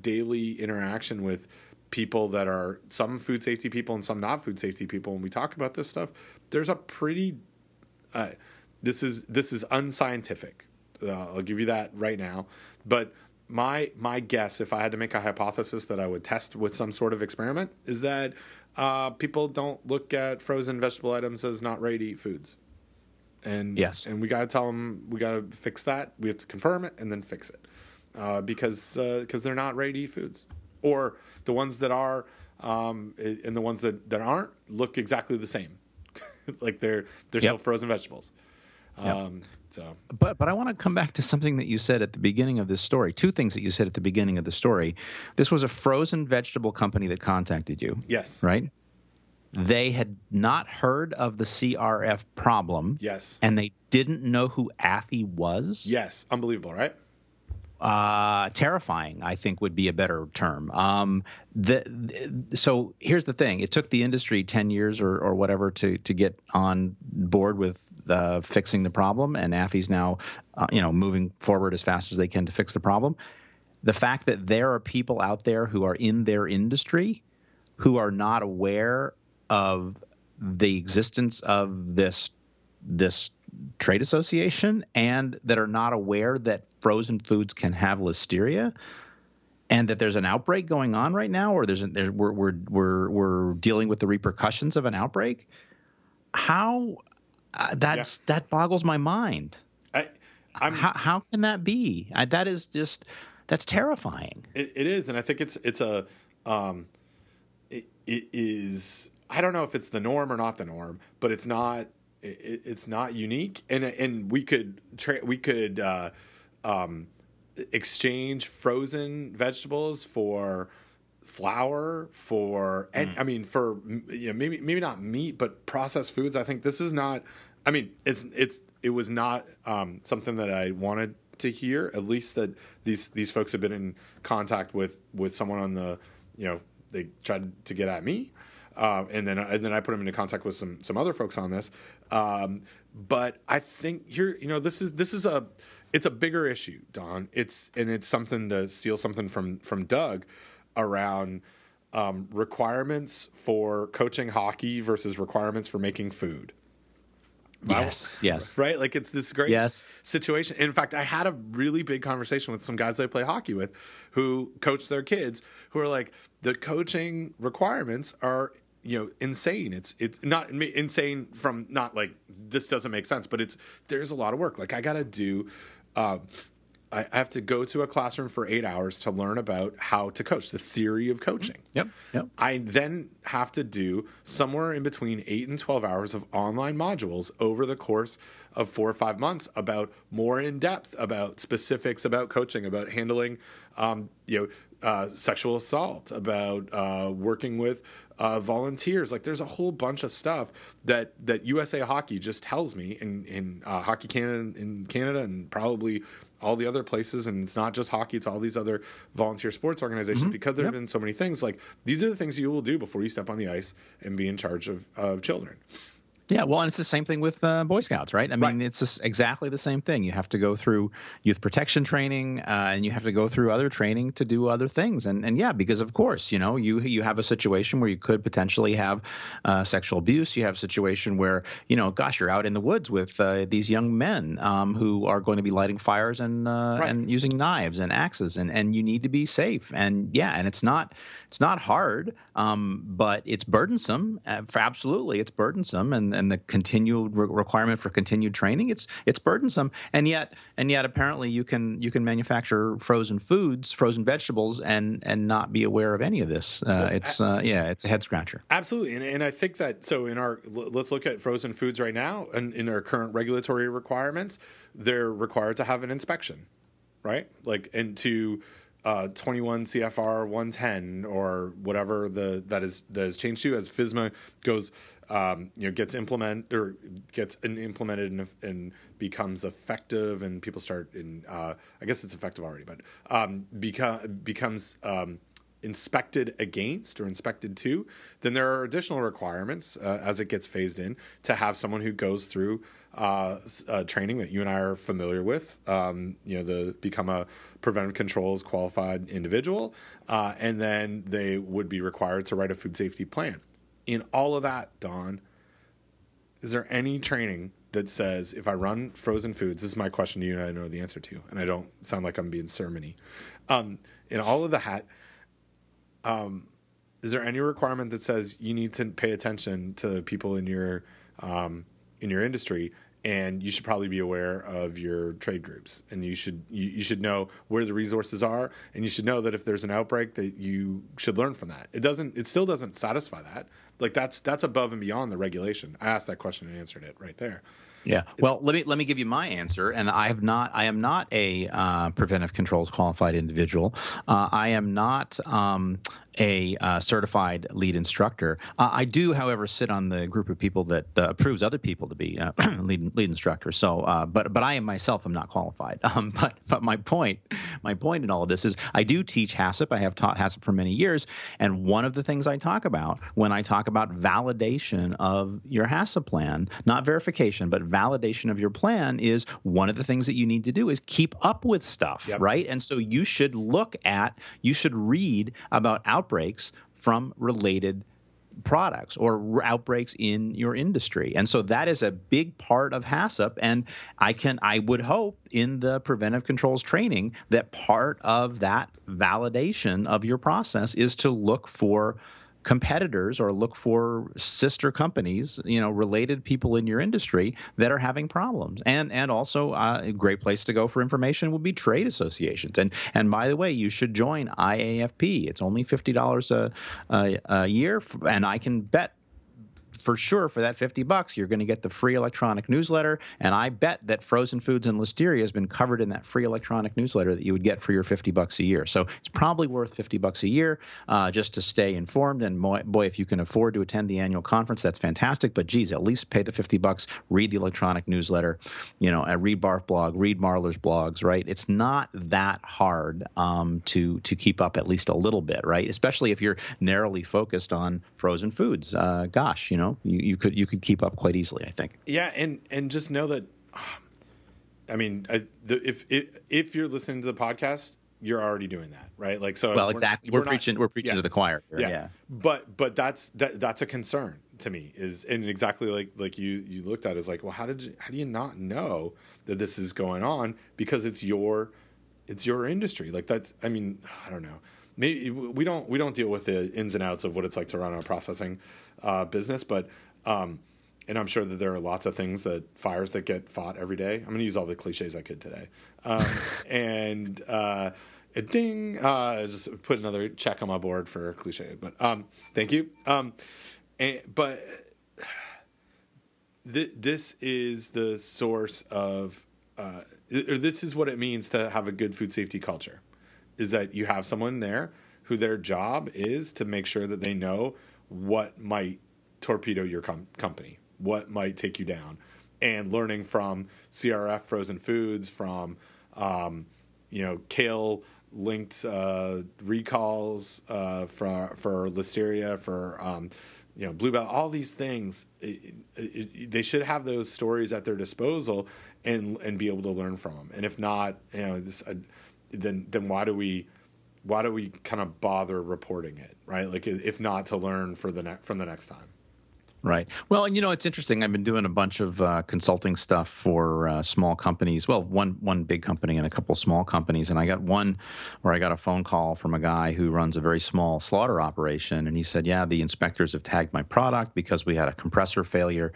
daily interaction with people that are some food safety people and some not food safety people, when we talk about this stuff, there's a pretty this is unscientific. I'll give you that right now. But my guess, if I had to make a hypothesis that I would test with some sort of experiment, is that people don't look at frozen vegetable items as not ready to eat foods. And yes, and we gotta tell them, we gotta fix that. We have to confirm it and then fix it because they're not ready to eat foods. Or the ones that are and the ones that aren't look exactly the same. Like they're still frozen vegetables. Yep. So, But I want to come back to something that you said at the beginning of this story. Two things that you said at the beginning of the story. This was a frozen vegetable company that contacted you. Yes. Right? They had not heard of the CRF problem. Yes. And they didn't know who Affy was. Yes. Unbelievable, right? Terrifying, I think, would be a better term. So here's the thing. It took the industry 10 years or whatever to get on board with fixing the problem, and AFI's now moving forward as fast as they can to fix the problem. The fact that there are people out there who are in their industry who are not aware of the existence of this trade association and that are not aware that frozen foods can have listeria and that there's an outbreak going on right now or we're dealing with the repercussions of an outbreak. How that boggles my mind. How can that be? That's terrifying. It is. And I think it is, I don't know if it's the norm or not the norm, but it's not unique, and we could exchange frozen vegetables for flour for maybe not meat, but processed foods. I think this is not. I mean, it was not something that I wanted to hear. At least that these folks have been in contact with someone on the they tried to get at me. And then I put him into contact with some other folks on this. But I think here, it's a bigger issue, Don. It's something to steal something from Doug around requirements for coaching hockey versus requirements for making food. Yes. Right? Like it's this great situation. And in fact, I had a really big conversation with some guys that I play hockey with who coach their kids who are like, the coaching requirements are insane. It's not insane from not like this doesn't make sense, but there's a lot of work. Like I gotta do, I have to go to a classroom for 8 hours to learn about how to coach, the theory of coaching. Yep. I then have to do somewhere in between 8 and 12 hours of online modules over the course of 4 or 5 months about more in depth about specifics about coaching, about handling, sexual assault, about working with volunteers. Like there's a whole bunch of stuff that USA Hockey just tells me in Hockey Canada in Canada and probably all the other places. And it's not just hockey, it's all these other volunteer sports organizations because there have been so many things. Like these are the things you will do before you step on the ice and be in charge of children. Yeah, well, and it's the same thing with Boy Scouts, right? I mean, it's exactly the same thing. You have to go through youth protection training, and you have to go through other training to do other things. And yeah, because of course, you know, you have a situation where you could potentially have sexual abuse. You have a situation where, you know, gosh, you're out in the woods with these young men who are going to be lighting fires and using knives and axes, and you need to be safe. And yeah, and it's not hard, but it's burdensome. Absolutely, it's burdensome, and the continual requirement for continued training, it's burdensome. And yet apparently you can manufacture frozen foods, frozen vegetables, and not be aware of any of this. It's a head scratcher. Absolutely. And I think that, so let's look at frozen foods right now, and in our current regulatory requirements, they're required to have an inspection, right? Like, and to 21 CFR 110 or whatever that is changed to as FSMA goes, gets implemented and becomes effective, and people start in. I guess it's effective already, but becomes inspected against or inspected to. Then there are additional requirements as it gets phased in to have someone who goes through training that you and I are familiar with. Become a preventive controls qualified individual, and then they would be required to write a food safety plan. In all of that, Don, is there any training that says if I run frozen foods, this is my question to you and I know the answer to, and I don't sound like I'm being sermony. In all of that, is there any requirement that says you need to pay attention to people in your industry, and you should probably be aware of your trade groups, and you should know where the resources are, and you should know that if there's an outbreak that you should learn from that. It still doesn't satisfy that. Like that's above and beyond the regulation. I asked that question and answered it right there. Yeah. Well, let me give you my answer. And I am not a preventive controls qualified individual. I am not a certified lead instructor. I do, however, sit on the group of people that approves other people to be lead instructors. So, but I am myself am not qualified. But my point in all of this is I do teach HACCP. I have taught HACCP for many years, and one of the things I talk about when I talk about validation of your HACCP plan, not verification, but validation of your plan, is one of the things that you need to do is keep up with stuff, right? And so you should read about outbreaks from related products or outbreaks in your industry. And so that is a big part of HACCP. And I would hope in the preventive controls training that part of that validation of your process is to look for competitors or look for sister companies, you know, related people in your industry that are having problems. And also a great place to go for information would be trade associations. And by the way, you should join IAFP. It's only $50 a year, and I can bet for sure for that $50 you're going to get the free electronic newsletter, and I bet that frozen foods and listeria has been covered in that free electronic newsletter that you would get for your $50 a year. So it's probably worth $50 a year just to stay informed. And boy, if you can afford to attend the annual conference, that's fantastic. But geez, at least pay the $50, read the electronic newsletter, you know, and read Barf Blog, read Marler's blogs, right? It's not that hard to keep up at least a little bit, right? Especially if you're narrowly focused on frozen foods. Gosh, you know. You could keep up quite easily, I think. Yeah, and just know that, I mean, if you're listening to the podcast, you're already doing that, right? Like, so well, exactly. We're preaching to the choir here. Yeah. But that's a concern to me, is, and exactly like you looked at, is like, well, how do you not know that this is going on, because it's your industry? Like, that's, I mean, I don't know. Maybe we don't deal with the ins and outs of what it's like to run a processing business, but and I'm sure that there are lots of things that fires that get fought every day. I'm going to use all the cliches I could today, just put another check on my board for a cliche. But thank you. This is the source of, or this is what it means to have a good food safety culture, is that you have someone there who their job is to make sure that they know what might torpedo your company, what might take you down, and learning from CRF frozen foods, from kale linked recalls for listeria, for you know, Blue Bell, all these things. They should have those stories at their disposal and be able to learn from them. And if not, you know, then why do we kind of bother reporting it, right? Like, if not to learn from the next time. Right. Well, and, you know, it's interesting. I've been doing a bunch of consulting stuff for small companies. Well, one big company and a couple small companies. And I got one where I got a phone call from a guy who runs a very small slaughter operation. And he said, yeah, the inspectors have tagged my product because we had a compressor failure.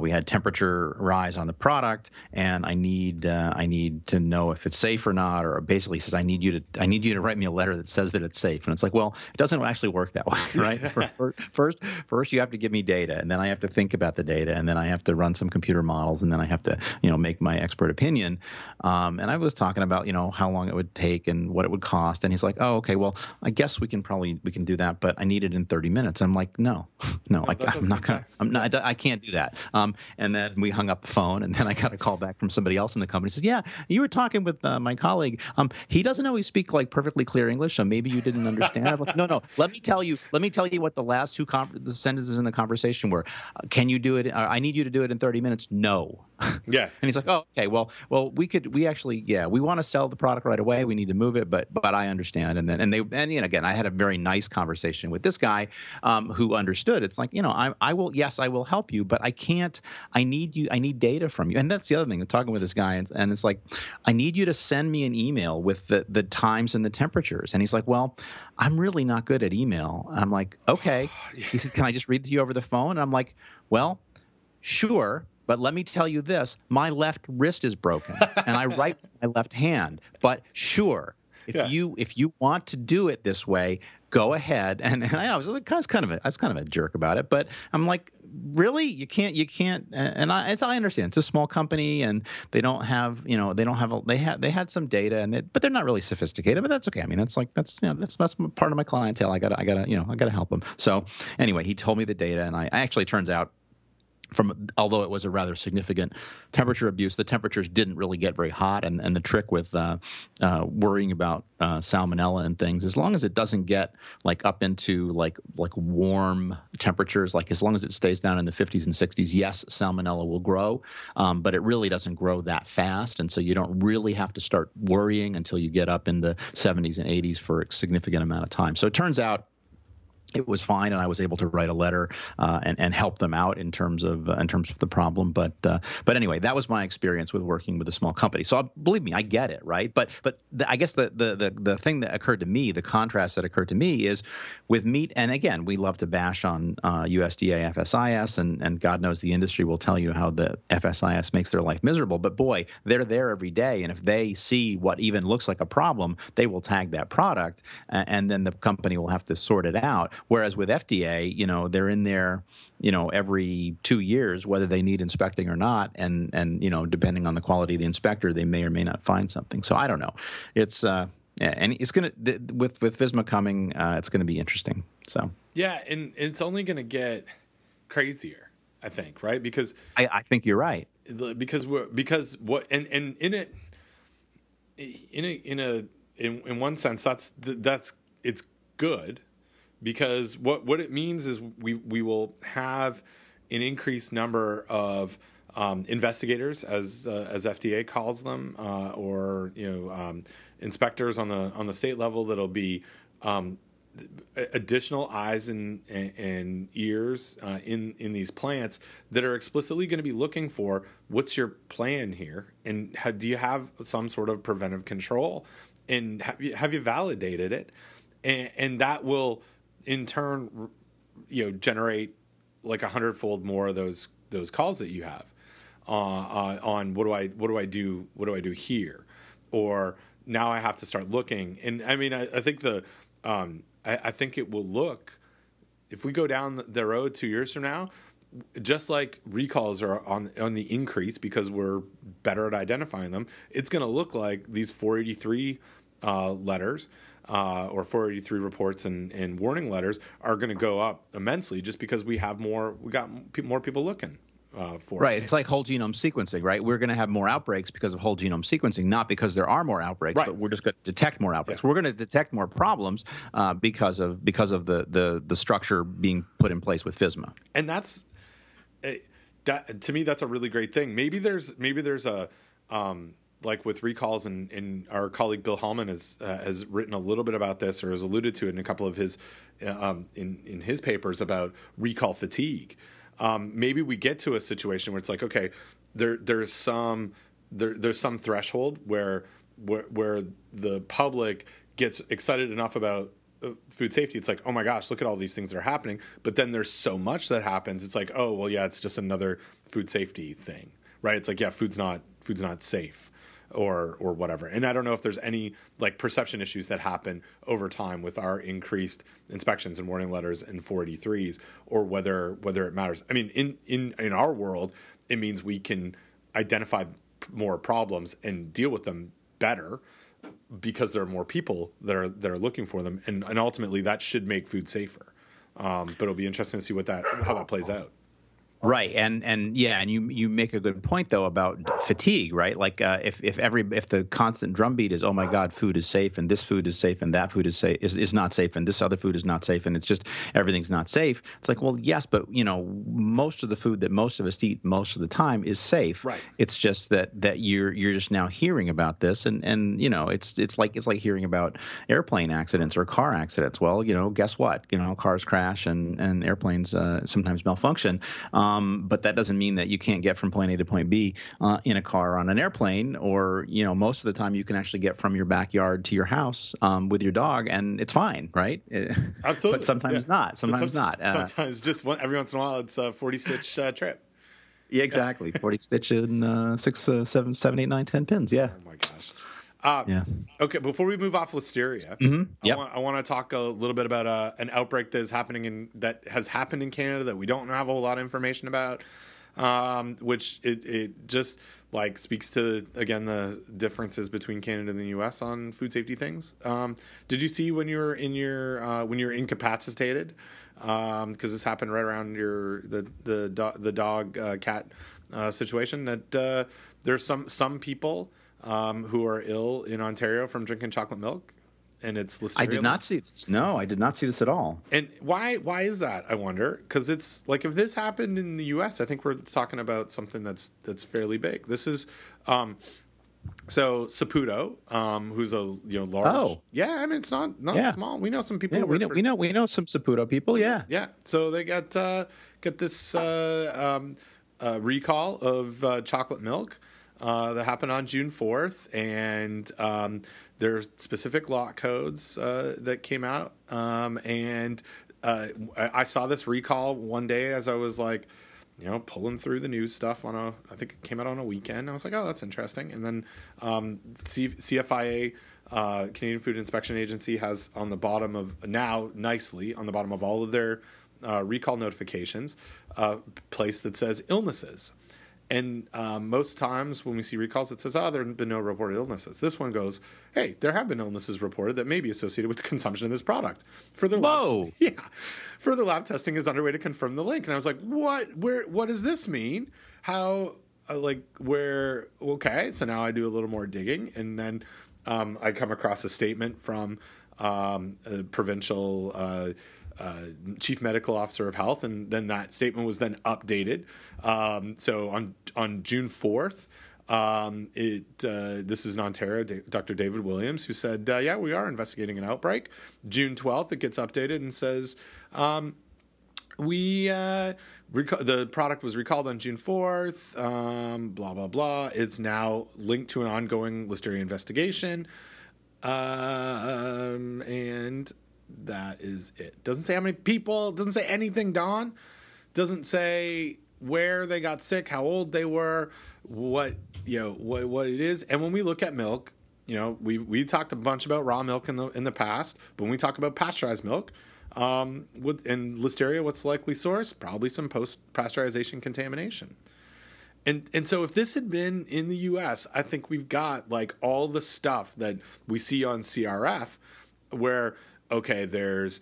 We had temperature rise on the product. And I need to know if it's safe or not. Or basically he says, I need you to write me a letter that says that it's safe. And it's like, well, it doesn't actually work that way, right? First, you have to give me data. And then I have to think about the data, and then I have to run some computer models, and then I have to, you know, make my expert opinion. And I was talking about, you know, how long it would take and what it would cost. And he's like, oh, okay, well, I guess we can do that, but I need it in 30 minutes. I'm like, no, I can't do that. And then we hung up the phone, and then I got a call back from somebody else in the company. He says, yeah, you were talking with my colleague. He doesn't always speak like perfectly clear English, so maybe you didn't understand. I'm like, no, let me tell you what the last two sentences in the conversation were. Can you do it? I need you to do it in 30 minutes. No. Yeah. And he's like, oh, okay, well, we want to sell the product right away. We need to move it, but I understand. And then I had a very nice conversation with this guy who understood. It's like, you know, I will help you, but I need data from you. And that's the other thing. I'm talking with this guy and it's like, I need you to send me an email with the times and the temperatures. And he's like, well, I'm really not good at email. I'm like, okay. He said, can I just read to you over the phone? And I'm like, well, sure. But let me tell you this, my left wrist is broken and I write with my left hand. But sure, if you want to do it this way, go ahead. And I was kind of a jerk about it, but I'm like, really? You can't. And I understand it's a small company and they had some data but they're not really sophisticated, but that's okay. I mean, that's part of my clientele. I gotta help them. So anyway, he told me the data and I actually, turns out, although it was a rather significant temperature abuse, the temperatures didn't really get very hot. And the trick with worrying about salmonella and things, as long as it doesn't get like up into like warm temperatures, like as long as it stays down in the 50s and 60s, yes, salmonella will grow, but it really doesn't grow that fast. And so you don't really have to start worrying until you get up in the 70s and 80s for a significant amount of time. So it turns out it was fine, and I was able to write a letter and help them out in terms of the problem. But anyway, that was my experience with working with a small company. So believe me, I get it, right? But I guess the thing that occurred to me, the contrast that occurred to me, is with meat. And again, we love to bash on USDA FSIS, and God knows the industry will tell you how the FSIS makes their life miserable. But boy, they're there every day, and if they see what even looks like a problem, they will tag that product, and then the company will have to sort it out. Whereas with FDA, you know, they're in there, you know, every 2 years, whether they need inspecting or not. And, you know, depending on the quality of the inspector, they may or may not find something. So I don't know. It's and it's going to with FSMA coming, it's going to be interesting. So, yeah. And it's only going to get crazier, I think. Right. Because I think you're right. Because what and in one sense, that's it's good. Because what it means is we will have an increased number of investigators, as FDA calls them, or you know inspectors on the state level. That'll be additional eyes and ears in these plants that are explicitly going to be looking for what's your plan here, and do you have some sort of preventive control, and have you validated it, and that will in turn, you know, generate like 100-fold more of those calls that you have on what do I do here, or now I have to start looking. And I mean, I think the I think it will look, if we go down the road 2 years from now, just like recalls are on the increase because we're better at identifying them, it's going to look like these 483 letters. Or 483 reports and warning letters are going to go up immensely just because we got more people looking for. Right. It's like whole genome sequencing, right? We're going to have more outbreaks because of whole genome sequencing, not because there are more outbreaks, right. But we're just going to detect more outbreaks. Yeah. We're going to detect more problems because of the structure being put in place with FSMA. And that's that, to me, that's a really great thing. Maybe there's a like with recalls, and our colleague Bill Hallman has written a little bit about this, or has alluded to it in a couple of his in his papers about recall fatigue. Maybe we get to a situation where it's like, okay, there's some threshold where the public gets excited enough about food safety. It's like, oh my gosh, look at all these things that are happening. But then there's so much that happens. It's like, oh well, yeah, it's just another food safety thing, right? It's like, yeah, food's not safe. Or whatever. And I don't know if there's any like perception issues that happen over time with our increased inspections and warning letters and 483s, or whether it matters. I mean, in our world, it means we can identify more problems and deal with them better because there are more people that are looking for them, and ultimately that should make food safer. But it'll be interesting to see how that plays out. Right, and yeah, and you make a good point though about fatigue, right? Like if the constant drumbeat is, oh my God, food is safe, and this food is safe, and that food is safe is not safe, and this other food is not safe, and it's just everything's not safe. It's like, well, yes, but you know, most of the food that most of us eat most of the time is safe. Right. It's just that you're just now hearing about this, and you know, it's like hearing about airplane accidents or car accidents. Well, you know, guess what? You know, cars crash and airplanes sometimes malfunction. But that doesn't mean that you can't get from point A to point B in a car or on an airplane, or, you know, most of the time you can actually get from your backyard to your house with your dog, and it's fine, right? Absolutely. But sometimes not. Sometimes not. Sometimes just every once in a while it's a 40-stitch trip. Yeah, exactly. 40-stitch in 6, 7, 8, 9, 10 pins, yeah. Oh, my gosh. Yeah. Okay, before we move off listeria, mm-hmm. Yep. I want to talk a little bit about an outbreak that is happening that has happened in Canada that we don't have a whole lot of information about, which it just like speaks to, again, the differences between Canada and the U.S. on food safety things. Did you see when you were in your when you were incapacitated? Because this happened right around the dog cat situation that there's some people. Who are ill in Ontario from drinking chocolate milk, and it's listeria. I did not see this. No, I did not see this at all. And why is that, I wonder? Because it's like, if this happened in the U.S., I think we're talking about something that's fairly big. This is so Saputo, who's a large. Oh. Yeah, I mean, it's not small. We know some people. Yeah, we know some Saputo people. Yeah. Yeah. So they got this recall of chocolate milk. That happened on June 4th, and there are specific lot codes that came out. And I saw this recall one day as I was like, pulling through the news stuff I think it came out on a weekend. I was like, oh, that's interesting. And then CFIA, Canadian Food Inspection Agency, has on the bottom of, now nicely, on the bottom of all of their recall notifications, a place that says illnesses. And most times when we see recalls, it says, there have been no reported illnesses. This one goes, hey, there have been illnesses reported that may be associated with the consumption of this product. Further lab testing is underway to confirm the link. And I was like, what? Where? What does this mean? How? Where? Okay, so now I do a little more digging. And then I come across a statement from a provincial chief medical officer of health, and then that statement was then updated. So on June 4th, this is in Ontario, Dr. David Williams, who said, we are investigating an outbreak. June 12th, it gets updated and says, the product was recalled on June 4th, blah, blah, blah. It's now linked to an ongoing listeria investigation. And that is it. Doesn't say how many people, doesn't say anything, Don. Doesn't say where they got sick, how old they were, what it is. And when we look at milk, we talked a bunch about raw milk in the past, but when we talk about pasteurized milk, and listeria, what's the likely source? Probably some post-pasteurization contamination. And so if this had been in the US, I think we've got like all the stuff that we see on CRF where, okay, there's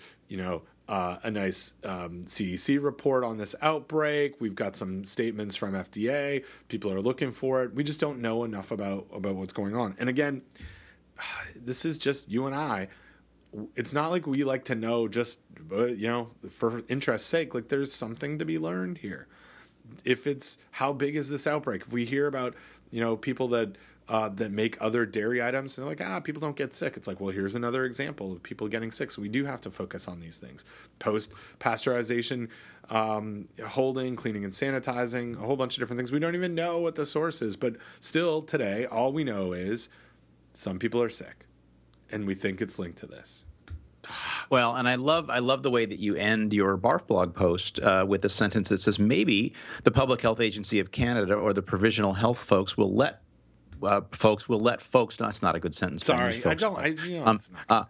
a nice CDC report on this outbreak. We've got some statements from FDA. People are looking for it. We just don't know enough about what's going on. And again, this is just you and I. It's not like we like to know just, you know, for interest's sake. Like, there's something to be learned here. If it's how big is this outbreak? If we hear about, you know, people that that make other dairy items, and they're like, people don't get sick. It's like, well, here's another example of people getting sick. So we do have to focus on these things. Post-pasteurization, holding, cleaning and sanitizing, a whole bunch of different things. We don't even know what the source is. But still today, all we know is some people are sick, and we think it's linked to this. Well, and I love the way that you end your Barf blog post with a sentence that says, maybe the Public Health Agency of Canada or the provisional health folks will let folks. No, it's not a good sentence. Sorry, I don't.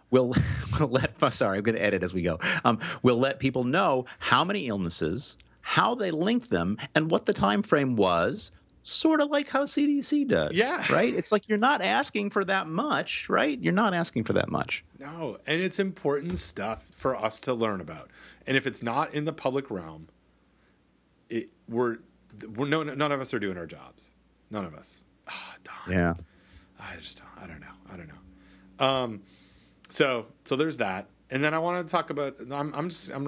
We'll let. Sorry, I'm going to edit as we go. We'll let people know how many illnesses, how they linked them, and what the time frame was. Sort of like how CDC does. Yeah. Right. It's like you're not asking for that much, right? You're not asking for that much. No, and it's important stuff for us to learn about. And if it's not in the public realm, none of us are doing our jobs. None of us. Oh, darn. Yeah. I don't know. So there's that. And then I wanted to talk about, I'm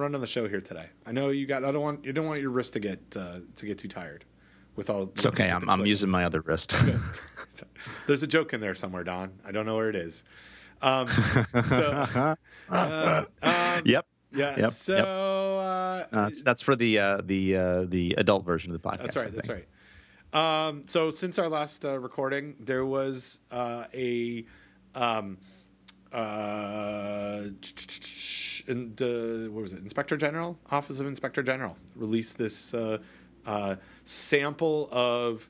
running the show here today. I know you don't want your wrist to get too tired with all. It's okay. I'm using my other wrist. There's a joke in there somewhere, Don. I don't know where it is. Yep. Yeah. Yep. So, yep. That's for the adult version of the podcast. That's right. That's right. So since our last recording, there was Inspector General, Office of Inspector General, released this sample of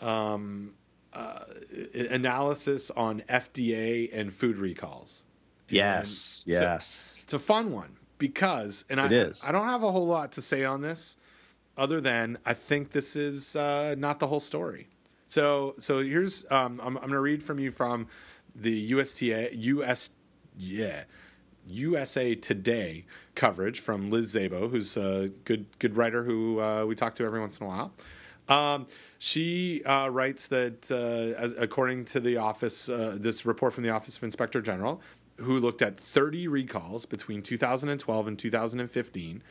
analysis on FDA and food recalls. Yes, and yes. So it's a fun one because, I don't have a whole lot to say on this. Other than, I think this is not the whole story. So here's I'm going to read from you from the USA Today coverage from Liz Szabo, who's a good writer who we talk to every once in a while. She writes that according to the office, this report from the Office of Inspector General, who looked at 30 recalls between 2012 and 2015.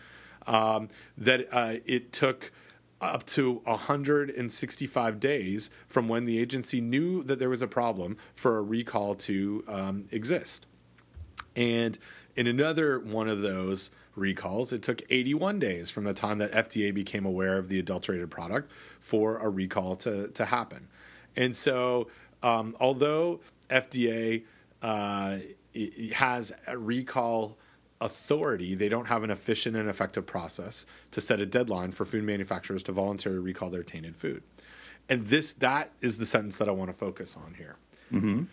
That it took up to 165 days from when the agency knew that there was a problem for a recall to exist. And in another one of those recalls, it took 81 days from the time that FDA became aware of the adulterated product for a recall to happen. And so although FDA has a recall authority, they don't have an efficient and effective process to set a deadline for food manufacturers to voluntarily recall their tainted food. And that is the sentence that I want to focus on here. Mm-hmm.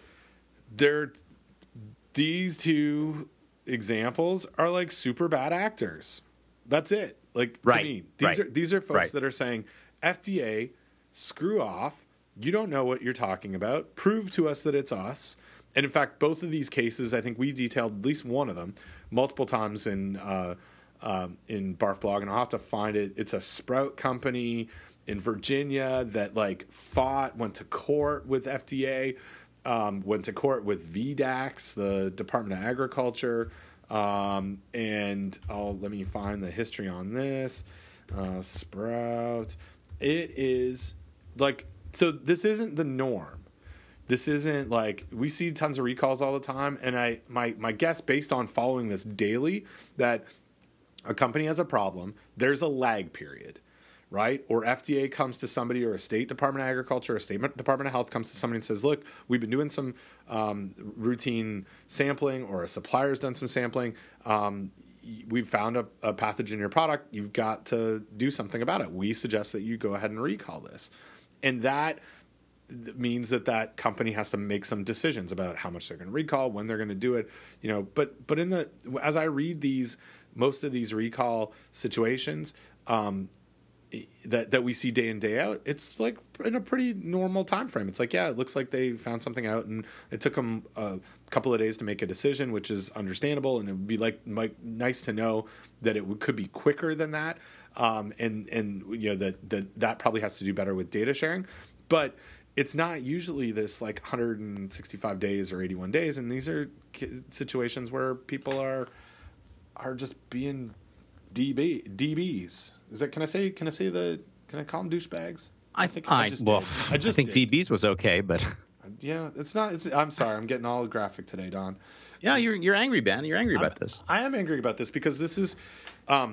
These two examples are like super bad actors. That's it. Like, right. To me, these are folks that are saying, FDA, screw off. You don't know what you're talking about. Prove to us that it's us. And in fact, both of these cases, I think we detailed at least one of them multiple times in Barf Blog, and I'll have to find it. It's a sprout company in Virginia that like went to court with FDA, went to court with VDAX, the Department of Agriculture, and let me find the history on this. Sprout. It is like, so this isn't the norm. This isn't like, we see tons of recalls all the time, and my guess based on following this daily that a company has a problem, there's a lag period, right? Or FDA comes to somebody, or a state Department of Agriculture, or a state Department of Health comes to somebody and says, look, we've been doing some routine sampling, or a supplier's done some sampling. We've found a pathogen in your product. You've got to do something about it. We suggest that you go ahead and recall this. And that means that company has to make some decisions about how much they're going to recall, when they're going to do it, you know. But as I read most of these recall situations, that we see day in, day out, it's like in a pretty normal time frame. It's like, yeah, it looks like they found something out and it took them a couple of days to make a decision, which is understandable. And it would be like nice to know that it could be quicker than that. And you know, that probably has to do better with data sharing, but it's not usually this like 165 days or 81 days. And these are situations where people are just being DBs. Is that, can I say can I call them douchebags? I think DBs was okay, but yeah, it's not. I'm sorry, I'm getting all graphic today, Don. Yeah, you're angry, Ben. You're angry about this. I am angry about this because this is, I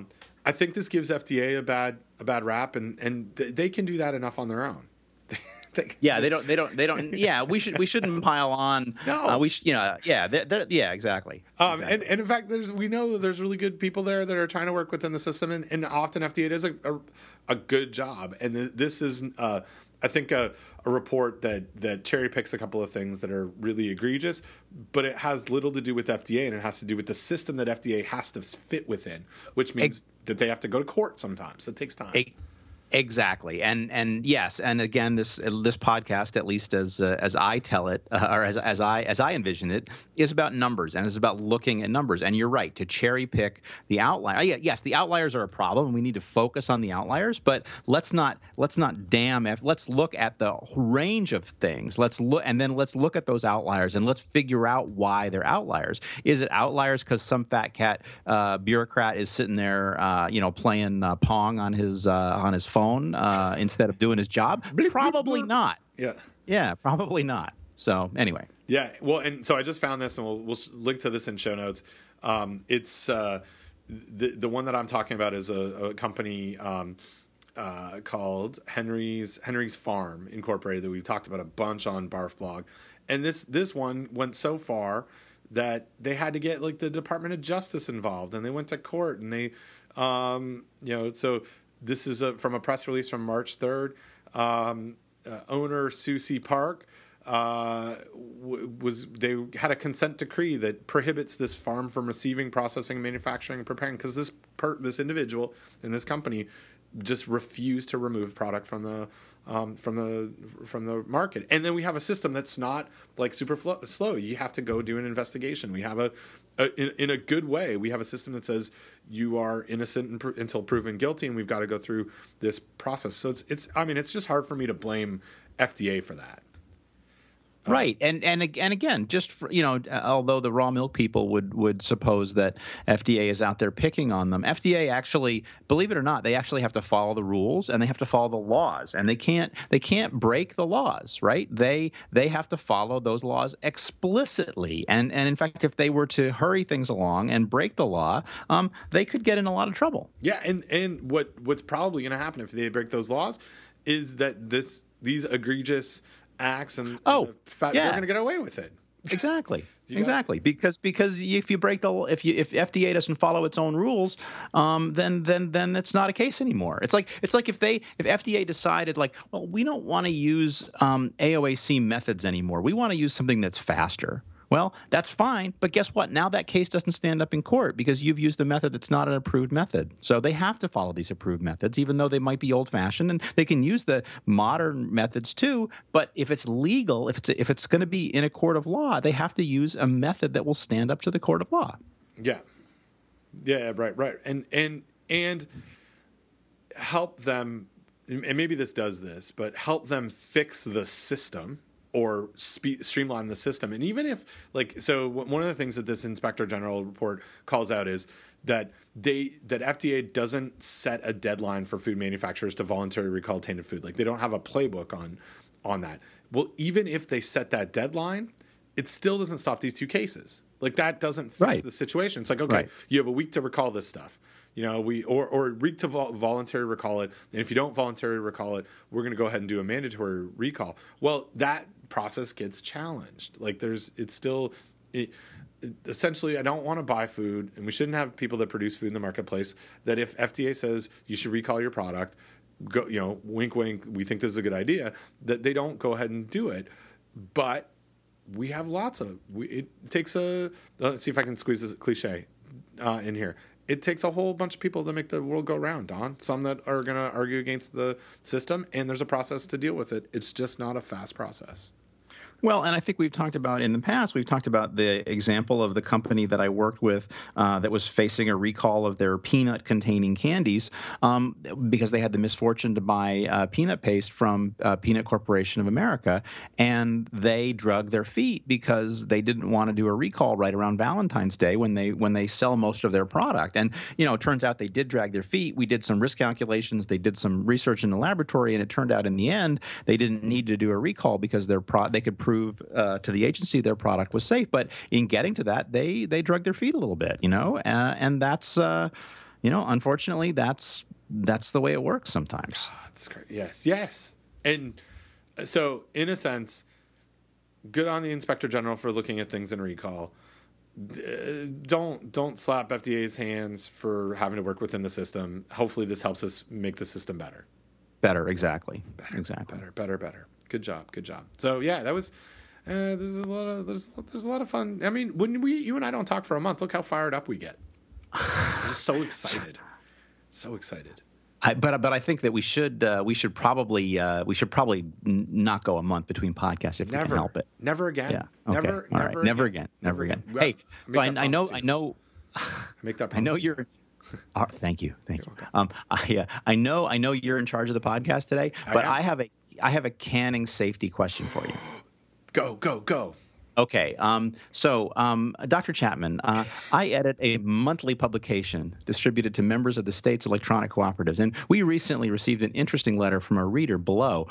think this gives FDA a bad rap, and they can do that enough on their own. Yeah, they don't. Yeah, we shouldn't pile on. No, exactly. And in fact, we know there's really good people there that are trying to work within the system, and often FDA does a good job. And this is, I think, a report that cherry picks a couple of things that are really egregious, but it has little to do with FDA, and it has to do with the system that FDA has to fit within, which means that they have to go to court sometimes. It takes time. Exactly, and yes, and again, this podcast, at least as I tell it, or as I envision it, is about numbers, and it's about looking at numbers. And you're right to cherry pick the outlier. Yes, the outliers are a problem, and we need to focus on the outliers. But let's not damn. Let's look at the range of things. Let's look at those outliers, and let's figure out why they're outliers. Is it outliers because some fat cat bureaucrat is sitting there, playing pong on his phone instead of doing his job? Probably not. Yeah, probably not. So anyway. Yeah, well, and so I just found this, and we'll link to this in show notes. It's the one that I'm talking about is a company called Henry's Farm Incorporated that we've talked about a bunch on Barf Blog, and this one went so far that they had to get like the Department of Justice involved, and they went to court, and they so. This is from a press release from March 3rd. Owner Susie Park they had a consent decree that prohibits this farm from receiving, processing, manufacturing, and preparing because this individual and this company just refused to remove product from the market. And then we have a system that's not like super slow. You have to go do an investigation. We have in a good way, we have a system that says you are innocent until proven guilty, and we've got to go through this process. So it's just hard for me to blame FDA for that. Right. And again, just for, although the raw milk people would suppose that FDA is out there picking on them, FDA actually, believe it or not, they actually have to follow the rules, and they have to follow the laws, and they can't break the laws, right? They have to follow those laws explicitly. And in fact, if they were to hurry things along and break the law, they could get in a lot of trouble. Yeah, and what's probably going to happen if they break those laws is that these egregious acts they're going to get away with it. Exactly. Exactly. Because if you break if FDA doesn't follow its own rules, then it's not a case anymore. It's like if FDA decided we don't want to use AOAC methods anymore. We want to use something that's faster. Well, that's fine, but guess what? Now that case doesn't stand up in court because you've used a method that's not an approved method. So they have to follow these approved methods, even though they might be old-fashioned, and they can use the modern methods too. But if it's legal, if it's going to be in a court of law, they have to use a method that will stand up to the court of law. Yeah, right, and help them, and maybe this does this, but help them fix the system. Or streamline the system. And even if, one of the things that this Inspector General report calls out is that FDA doesn't set a deadline for food manufacturers to voluntarily recall tainted food. Like, they don't have a playbook on that. Well, even if they set that deadline, it still doesn't stop these two cases. Like, that doesn't fix the situation. It's like, okay, you have a week to recall this stuff. Or week to voluntarily recall it. And if you don't voluntarily recall it, we're going to go ahead and do a mandatory recall. Well, that process gets challenged. Essentially, I don't want to buy food, and we shouldn't have people that produce food in the marketplace that if FDA says you should recall your product, go, wink, wink, we think this is a good idea, that they don't go ahead and do it. But we have it takes a, let's see if I can squeeze this cliche in here. it takes a whole bunch of people to make the world go round, Don. Some that are going to argue against the system, and there's a process to deal with it. It's just not a fast process. Well, and I think we've talked about in the past, we've talked about the example of the company that I worked with that was facing a recall of their peanut-containing candies because they had the misfortune to buy peanut paste from Peanut Corporation of America, and they drug their feet because they didn't want to do a recall right around Valentine's Day when they sell most of their product. And, you know, it turns out they did drag their feet. We did some risk calculations. They did some research in the laboratory, and it turned out in the end they didn't need to do a recall because their they could prove to the agency their product was safe. But in getting to that, they drug their feet a little bit, you know, and that's, you know, unfortunately, that's the way it works sometimes. Oh, that's great. Yes. And so in a sense, good on the Inspector General for looking at things in recall. Don't slap FDA's hands for having to work within the system. Hopefully this helps us make the system better. Better, exactly. Better. Good job. So yeah, that was there's a lot of fun. I mean, when you and I don't talk for a month, look how fired up we get. I'm just so excited. But I think that we should probably not go a month between podcasts if we can help it. Never again. Yeah. Okay. Never again. Hey, so I know. Make that promise. I know you're. Oh, thank you. I know you're in charge of the podcast today, but I have a canning safety question for you. Go. Okay. So, Dr. Chapman, I edit a monthly publication distributed to members of the state's electronic cooperatives, and we recently received an interesting letter from a reader below.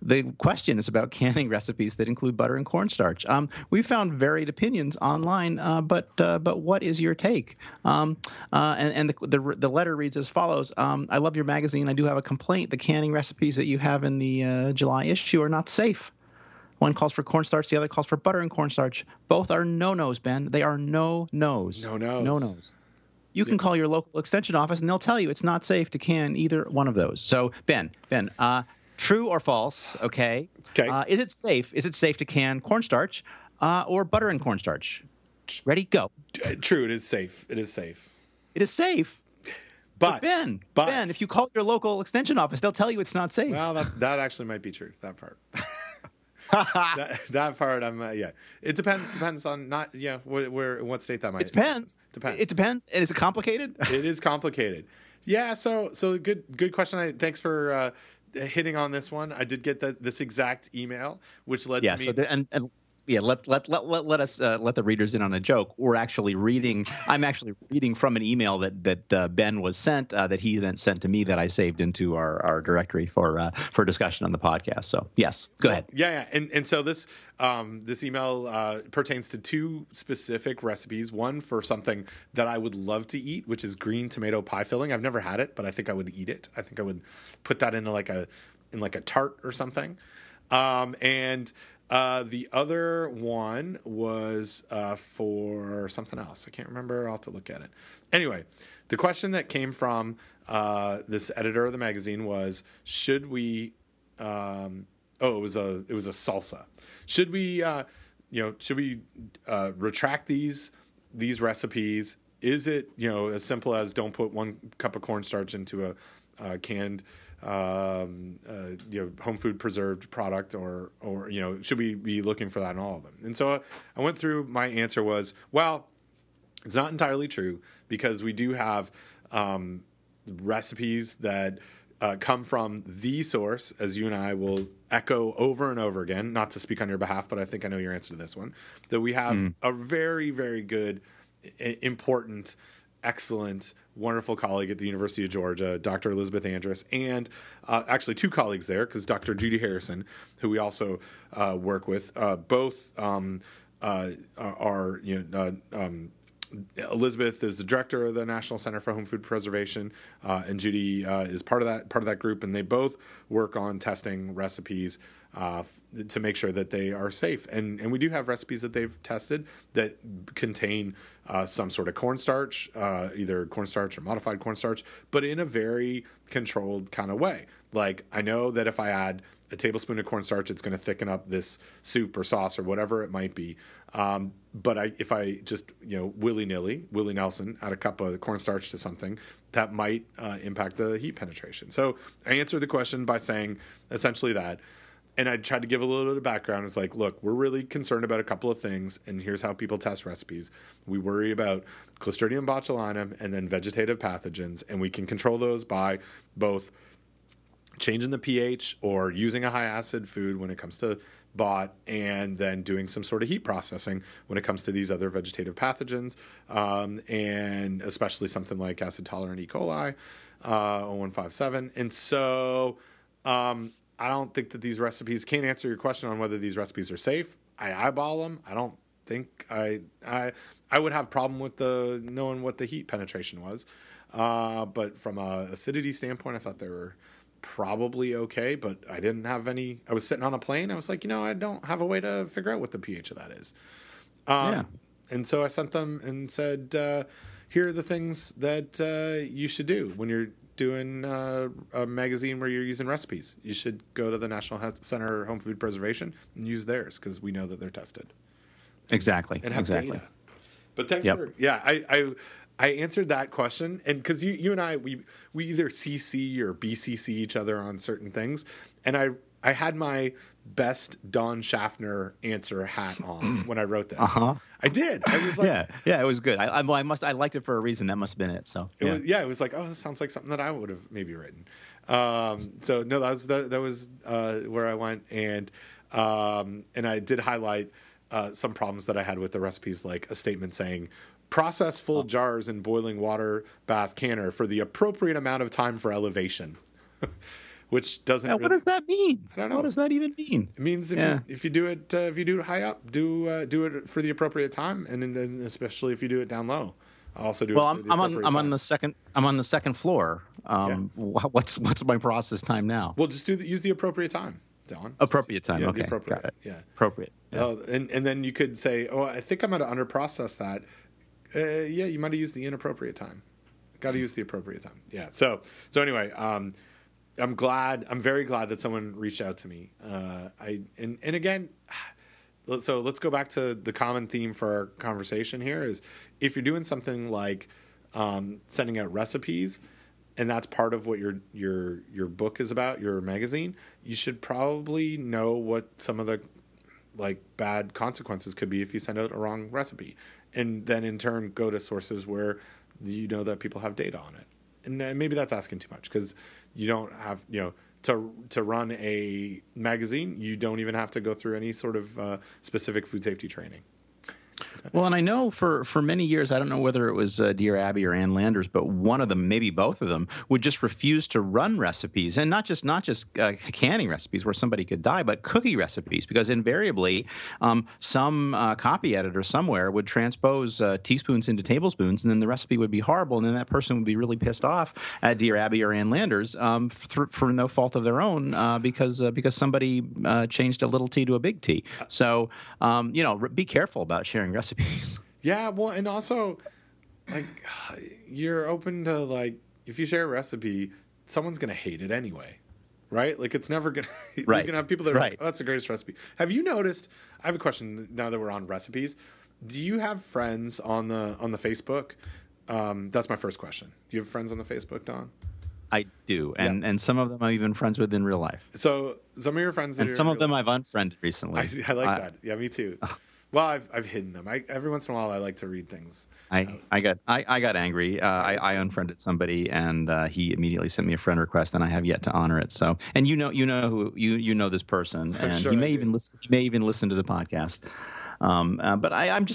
The question is about canning recipes that include butter and cornstarch. We found varied opinions online, but what is your take? And the letter reads as follows: I love your magazine. I do have a complaint. The canning recipes that you have in the July issue are not safe. One calls for cornstarch, the other calls for butter and cornstarch. Both are no-nos, Ben. They are no-nos. No-nos. You can call your local extension office, and they'll tell you it's not safe to can either one of those. So, Ben, true or false, okay? Okay. Is it safe to can cornstarch or butter and cornstarch? Ready? Go. True. It is safe. But Ben, if you call your local extension office, they'll tell you it's not safe. Well, that actually might be true, that part. that part, I'm yeah. It depends on not yeah where what state that might. It depends. And is it complicated? It is complicated. Yeah. So good question. Thanks for hitting on this one. I did get this exact email, which led to me. Yeah. Yeah, let us let the readers in on a joke. I'm actually reading from an email that Ben was sent that he then sent to me that I saved into our directory for discussion on the podcast. So yes, go ahead. Yeah. And so this this email pertains to two specific recipes. One for something that I would love to eat, which is green tomato pie filling. I've never had it, but I think I would eat it. I think I would put that into like a tart or something. The other one was for something else. I can't remember. I'll have to look at it. Anyway, the question that came from this editor of the magazine was, should we it was a salsa. Should we retract these recipes? Is it, as simple as don't put 1 cup of cornstarch into a canned home food preserved product, or should we be looking for that in all of them? And so I went through. My answer was, well, it's not entirely true, because we do have recipes that come from the source, as you and I will echo over and over again, not to speak on your behalf, but I think I know your answer to this one, that we have a very, very good, important, excellent, wonderful colleague at the University of Georgia, Dr. Elizabeth Andrus, and actually two colleagues there, because Dr. Judy Harrison, who we also work with, both are, Elizabeth is the director of the National Center for Home Food Preservation, and Judy is part of that group, and they both work on testing recipes to make sure that they are safe. And we do have recipes that they've tested that contain some sort of cornstarch, either cornstarch or modified cornstarch, but in a very controlled kind of way. Like, I know that if I add a tablespoon of cornstarch, it's going to thicken up this soup or sauce or whatever it might be. But if I just, willy-nilly, Willie Nelson, add a cup of cornstarch to something, that might impact the heat penetration. So I answered the question by saying essentially that. And I tried to give a little bit of background. It's like, look, we're really concerned about a couple of things, and here's how people test recipes. We worry about Clostridium botulinum and then vegetative pathogens, and we can control those by both changing the pH or using a high acid food when it comes to bot, and then doing some sort of heat processing when it comes to these other vegetative pathogens, and especially something like acid-tolerant E. coli, 0157. And so I don't think that these recipes can't answer your question on whether these recipes are safe. I eyeball them. I don't think I would have a problem with the knowing what the heat penetration was. But from a acidity standpoint, I thought they were probably okay, but I didn't have any. I was sitting on a plane. I was like, I don't have a way to figure out what the pH of that is. And so I sent them and said, here are the things that you should do when you're doing a magazine where you're using recipes. You should go to the National Center for Home Food Preservation and use theirs, because we know that they're tested. Exactly. And have data. But thanks for I answered that question, and because you and I, we either CC or BCC each other on certain things, and I had my best Don Schaffner answer hat on when I wrote this. I did. I was like, yeah, it was good. I liked it for a reason. That must have been it. So it was like, oh, this sounds like something that I would have maybe written. So no, that was where I went, and I did highlight some problems that I had with the recipes, like a statement saying, process full jars in boiling water bath canner for the appropriate amount of time for elevation, which doesn't. Now, what does that mean? I don't know. What does that even mean? It means if you do it high up, do it for the appropriate time, and then especially if you do it down low. I also do. Well, I'm on the second floor. What's my process time now? Well, just use the appropriate time. Don. Appropriate time. Okay. Appropriate. Got it. Yeah. Appropriate. Yeah. And then you could say, I think I'm going to underprocess that. You might have used the inappropriate time. Got to use the appropriate time. Yeah. So anyway, I'm very glad that someone reached out to me. And again, so let's go back to the common theme for our conversation here is, if you're doing something like sending out recipes, and that's part of what your book is about, your magazine, you should probably know what some of the bad consequences could be if you send out a wrong recipe. And then in turn go to sources where you know that people have data on it. And maybe that's asking too much, because you don't have, to run a magazine, you don't even have to go through any sort of specific food safety training. Well, and I know for many years, I don't know whether it was Dear Abby or Ann Landers, but one of them, maybe both of them, would just refuse to run recipes, and not just canning recipes where somebody could die, but cookie recipes, because invariably some copy editor somewhere would transpose teaspoons into tablespoons, and then the recipe would be horrible, and then that person would be really pissed off at Dear Abby or Ann Landers for no fault of their own, because somebody changed a little T to a big T. So be careful about sharing recipes. Yeah, well, and also, you're open to, if you share a recipe, someone's going to hate it anyway, right? It's never going to... Right. You're going to have people that are like, oh, that's the greatest recipe. Have you noticed... I have a question now that we're on recipes. Do you have friends on the Facebook? That's my first question. Do you have friends on the Facebook, Don? I do, and some of them I'm even friends with in real life. So some of your friends... And some of them I've unfriended recently. I like that. Yeah, me too. Well, I've hidden them. Every once in a while, I like to read things. I got angry. I unfriended somebody, and he immediately sent me a friend request, and I have yet to honor it. So, and you know this person, and sure he may even listen to the podcast. But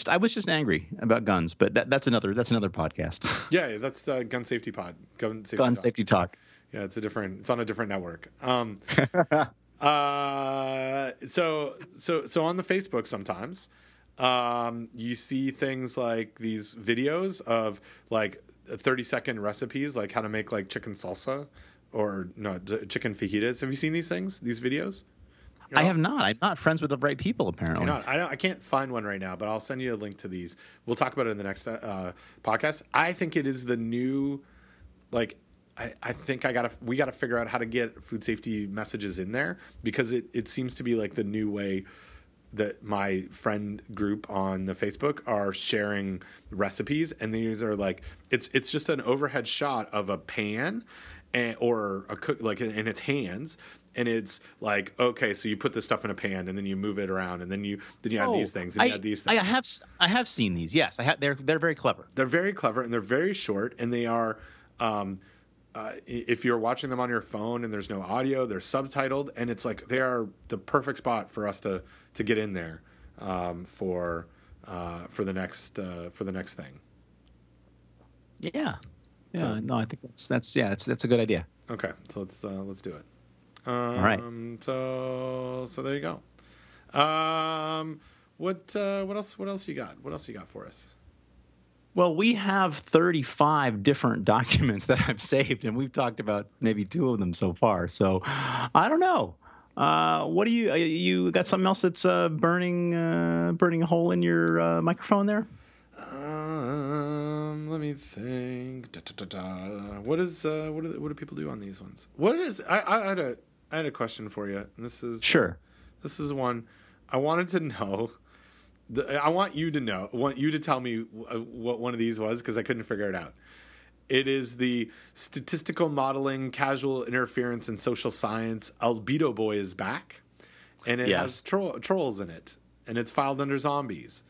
I was just angry about guns. But that's another podcast. Yeah, that's Gun Safety Pod. Gun Safety Talk. Yeah, it's on a different network. So on the Facebook sometimes, you see things like these videos of 30-second recipes, like how to make chicken salsa chicken fajitas. Have you seen these things? These videos? I have not. I'm not friends with the right people, apparently. I can't find one right now, but I'll send you a link to these. We'll talk about it in the next podcast. I think it is the new I think we gotta figure out how to get food safety messages in there, because it seems to be like the new way that my friend group on the Facebook are sharing recipes, and these are like it's just an overhead shot of a pan or a cook, like in its hands, and it's like, okay, so you put this stuff in a pan and then you move it around and then you add these things and you add these things. I have seen these. Yes, they're very clever. They're very clever and they're very short, and they are if you're watching them on your phone and there's no audio, they're subtitled, and it's like they are the perfect spot for us to get in there for the next thing. Yeah. Yeah, no, I think that's a good idea. Okay, so let's do it. All right. So there you go. What else you got? What else you got for us? Well, we have 35 different documents that I've saved, and we've talked about maybe two of them so far. So I don't know. What do you got? Something else that's burning a hole in your microphone there? Let me think. What do people do on these ones? What is? I had a question for you. This is sure. This is one I wanted to know. I want you to know. I want you to tell me what one of these was, because I couldn't figure it out. It is the statistical modeling, casual interference in social science. Albedo Boy is back, and it has trolls in it, and it's filed under zombies.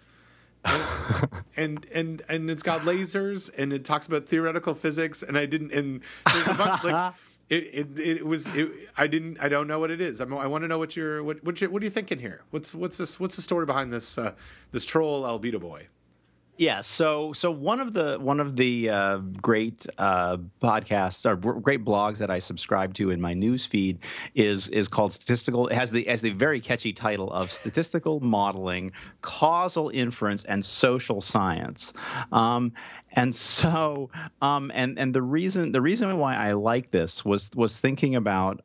And it's got lasers, and it talks about theoretical physics, and I didn't, and there's a bunch, like I don't know what it is. I want to know what are you thinking here? What's the story behind this this troll Albedo Boy? Yeah, so one of the great podcasts or great blogs that I subscribe to in my news feed is called Statistical. It has the very catchy title of Statistical Modeling, Causal Inference, and Social Science. And the reason why I like this was thinking about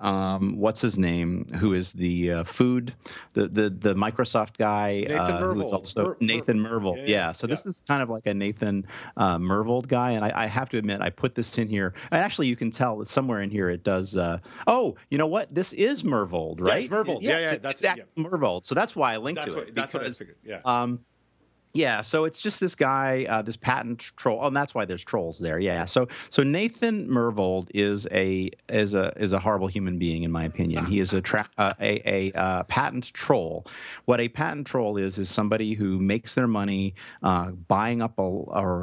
what's his name, who is the food, the Microsoft guy, Nathan Myhrvold. So this is kind of like a Nathan Myhrvold guy, and I have to admit I put this in here. And actually, you can tell that somewhere in here it does. You know what? This is Myhrvold, right? Yeah, it's Myhrvold. That's Myhrvold. So that's why I linked to it. That's what it's good. Yeah. Yeah, so it's just this guy, this patent troll. Oh, and that's why there's trolls there. Yeah. So Nathan Myhrvold is a horrible human being, in my opinion. He is a patent troll. What a patent troll is somebody who makes their money buying up he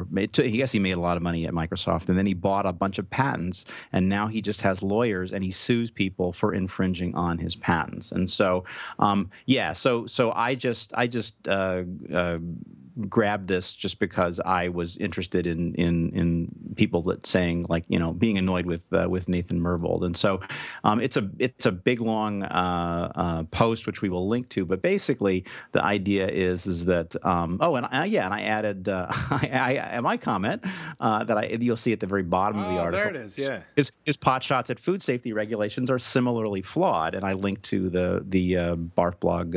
made a lot of money at Microsoft, and then he bought a bunch of patents, and now he just has lawyers and he sues people for infringing on his patents. And so, I just grabbed this just because I was interested in people that saying, like, you know, being annoyed with Nathan Myhrvold. And so it's a big long post which we will link to, but basically the idea is that I added my comment that you'll see at the very bottom of the article. There it is. Yeah, is pot shots at food safety regulations are similarly flawed, and I linked to the Barf Blog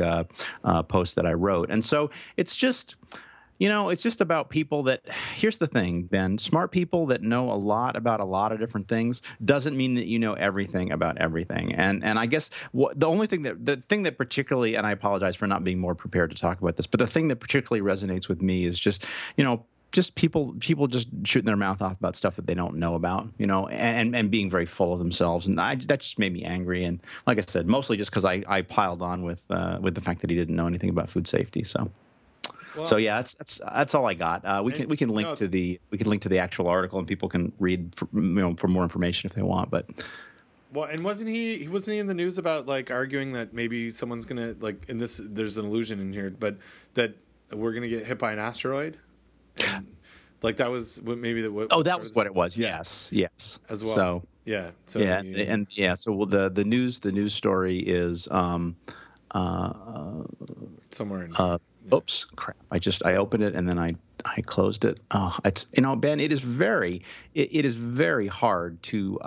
post that I wrote. And so it's just. You know, it's just about people that – here's the thing, Ben. Smart people that know a lot about a lot of different things doesn't mean that you know everything about everything. And I guess the only thing that – the thing that particularly – and I apologize for not being more prepared to talk about this. But the thing that particularly resonates with me is just, you know, just people just shooting their mouth off about stuff that they don't know about, you know, and being very full of themselves. And that just made me angry. And like I said, mostly just because I piled on with the fact that he didn't know anything about food safety, so – Well, so yeah, that's all I got. We can link to the actual article, and people can read for more information if they want. But and wasn't he in the news about, like, arguing that maybe someone's gonna, like, in this there's an allusion in here, but that we're gonna get hit by an asteroid. And, like, that was what maybe that. That was what it was. Yes. As well. So yeah. So yeah, So the news story is somewhere in. Oops! Crap! I opened it and then I I closed it. Oh, it's, you know, Ben, it is very hard to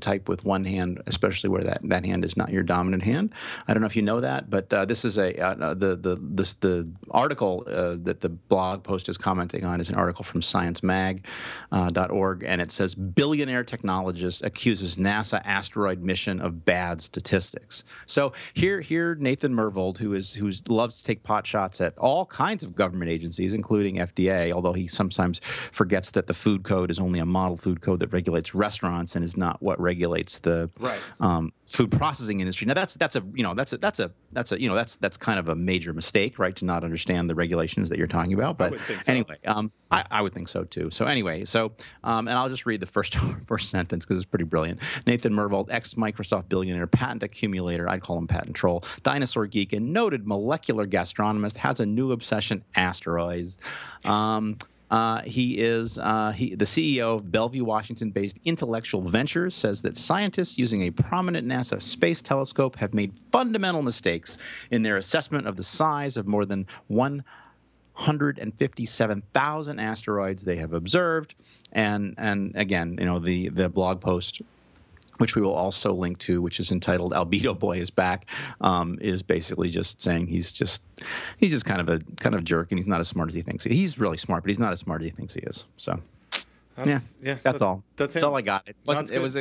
type with one hand, especially where that hand is not your dominant hand. I don't know if you know that, but this is the article that the blog post is commenting on is an article from ScienceMag.org, and it says billionaire technologist accuses NASA asteroid mission of bad statistics. So here Nathan Myhrvold, who loves to take pot shots at all kinds of government agencies, including FDA, although he sometimes forgets that the food code is only a model food code that regulates restaurants and is not what regulates the food processing industry. Now that's kind of a major mistake, right? To not understand the regulations that you're talking about. But anyway, I would think so too. So anyway, and I'll just read the first sentence because it's pretty brilliant. Nathan Myhrvold, ex-Microsoft billionaire, patent accumulator, I'd call him patent troll, dinosaur geek, and noted molecular gastronomist, has a new obsession: asteroids. He is the CEO of Bellevue, Washington-based Intellectual Ventures, says that scientists using a prominent NASA space telescope have made fundamental mistakes in their assessment of the size of more than 157,000 asteroids they have observed. And again, you know, the blog post, which we will also link to, which is entitled "Albedo Boy Is Back," is basically just saying he's just kind of a jerk, and he's not as smart as he thinks he is. He's really smart, but he's not as smart as he thinks he is. So, that's all. That's all I got. It was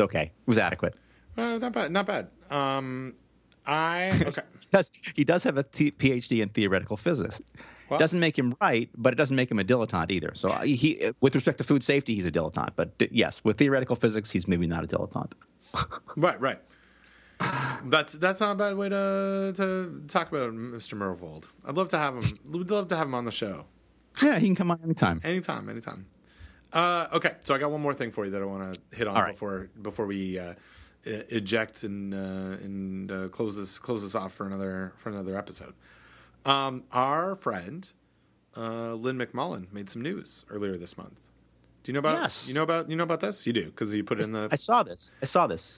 okay. It was adequate. Not bad. Okay. He does have a PhD in theoretical physics. Well, doesn't make him right, but it doesn't make him a dilettante either. So he, with respect to food safety, he's a dilettante. But yes, with theoretical physics, he's maybe not a dilettante. Right. That's not a bad way to talk about Mr. Myhrvold. I'd love to have him. We'd love to have him on the show. Yeah, he can come on anytime. Anytime. Okay, so I got one more thing for you that I want to hit on before we eject and close this off for another episode. Our friend Lynn McMullen made some news earlier this month. Do you know about? Yes. You know about this? You do, because you put it in the. I saw this.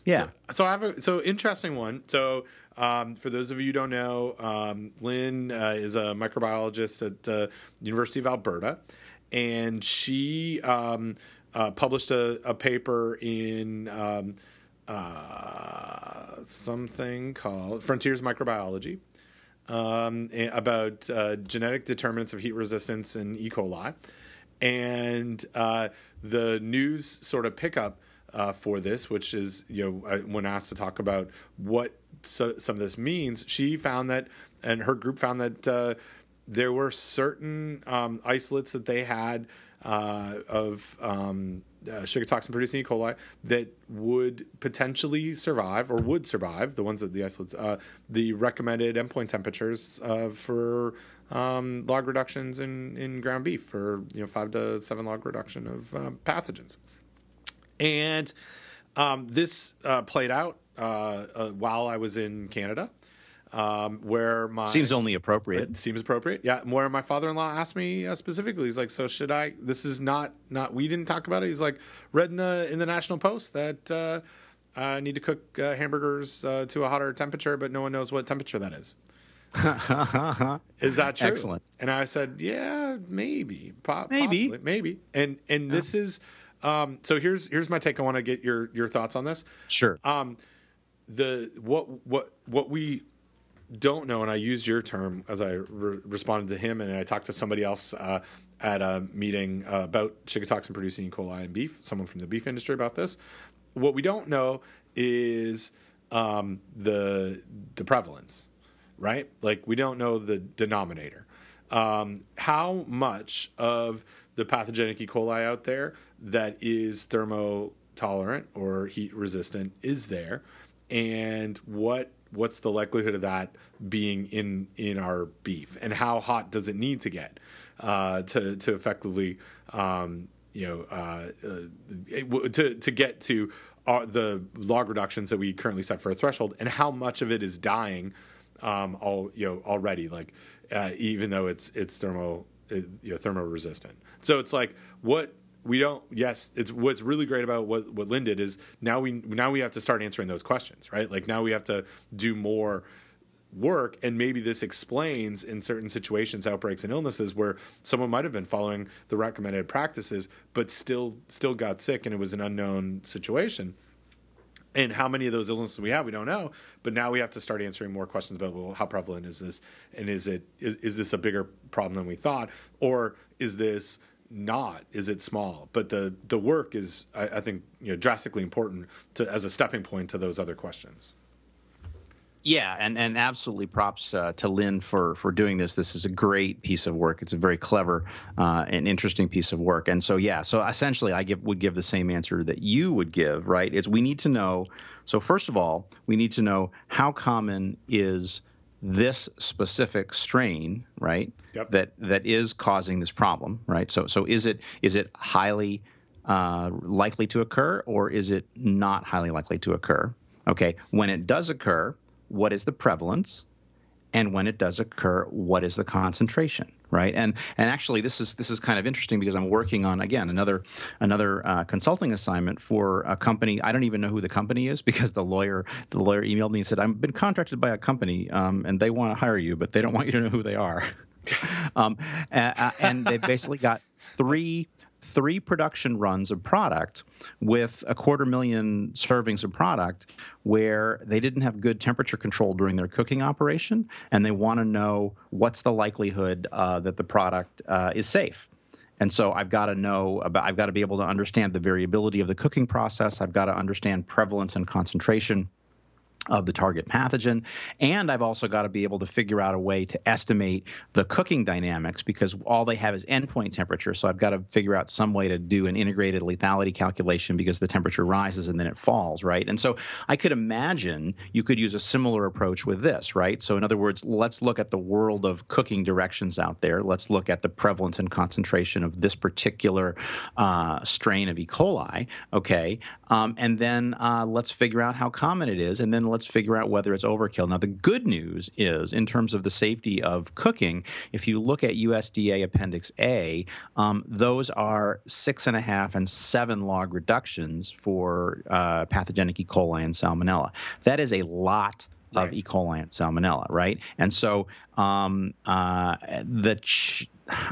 Yeah. So I have an interesting one. So for those of you who don't know, Lynn is a microbiologist at University of Alberta, and she published a paper in something called Frontiers Microbiology. About genetic determinants of heat resistance in E. coli. And the news sort of pickup for this, which is, you know, when asked to talk about what some of this means, she found that, and her group found that there were certain isolates that they had of sugar toxin producing E. coli that would potentially survive, the ones that the isolates, the recommended endpoint temperatures for log reductions in ground beef for 5 to 7 log reduction of pathogens. And this played out while I was in Canada. Where my seems appropriate. Yeah, where my father-in-law asked me specifically, he's like, "So should I?" This is not we didn't talk about it. He's like, "Read in the National Post that I need to cook hamburgers to a hotter temperature, but no one knows what temperature that is." Is that true? Excellent. And I said, "Yeah, maybe, possibly. And this is so. Here's my take. I want to get your thoughts on this. Sure. What we don't know, and I used your term as I responded to him, and I talked to somebody else at a meeting about sugar toxin producing E. coli in beef, someone from the beef industry about this. What we don't know is the prevalence, right? Like, we don't know the denominator. How much of the pathogenic E. coli out there that is thermotolerant or heat resistant is there, and what's the likelihood of that being in our beef, and how hot does it need to get to effectively, to get to the log reductions that we currently set for a threshold, and how much of it is dying, already, like even though it's thermo resistant. So it's like what. We don't. Yes, it's what's really great about what Lynn did is now we have to start answering those questions, right? Like, now we have to do more work, and maybe this explains in certain situations, outbreaks and illnesses where someone might have been following the recommended practices but still got sick and it was an unknown situation. And how many of those illnesses we have, we don't know. But now we have to start answering more questions about, well, how prevalent is this, and is this a bigger problem than we thought, or is this not? Is it small? But the work is, I think, drastically important as a stepping point to those other questions. Yeah, and absolutely props to Lynn for doing this. This is a great piece of work. It's a very clever and interesting piece of work. And so, yeah, so essentially I would give the same answer that you would give, right? Is we need to know, so first of all, we need to know how common is this specific strain, right, yep. that is causing this problem, right? So is it highly likely to occur, or is it not highly likely to occur? Okay, when it does occur, what is the prevalence, and when it does occur, what is the concentration, right? And actually, this is kind of interesting because I'm working on, again, another consulting assignment for a company. I don't even know who the company is because the lawyer emailed me and said, I've been contracted by a company, and they want to hire you, but they don't want you to know who they are. And they've basically got three production runs of product with 250,000 servings of product where they didn't have good temperature control during their cooking operation, and they want to know what's the likelihood that the product is safe. And so I've got to be able to understand the variability of the cooking process. I've got to understand prevalence and concentration of the target pathogen, and I've also got to be able to figure out a way to estimate the cooking dynamics because all they have is endpoint temperature, so I've got to figure out some way to do an integrated lethality calculation because the temperature rises and then it falls, right? And so I could imagine you could use a similar approach with this, right? So in other words, let's look at the world of cooking directions out there. Let's look at the prevalence and concentration of this particular strain of E. coli, okay? And then let's figure out how common it is, and then let's figure out whether it's overkill. Now, the good news is, in terms of the safety of cooking, if you look at USDA Appendix A, those are 6.5 and 7 log reductions for pathogenic E. coli and salmonella. That is a lot of E. coli and salmonella, right? And so I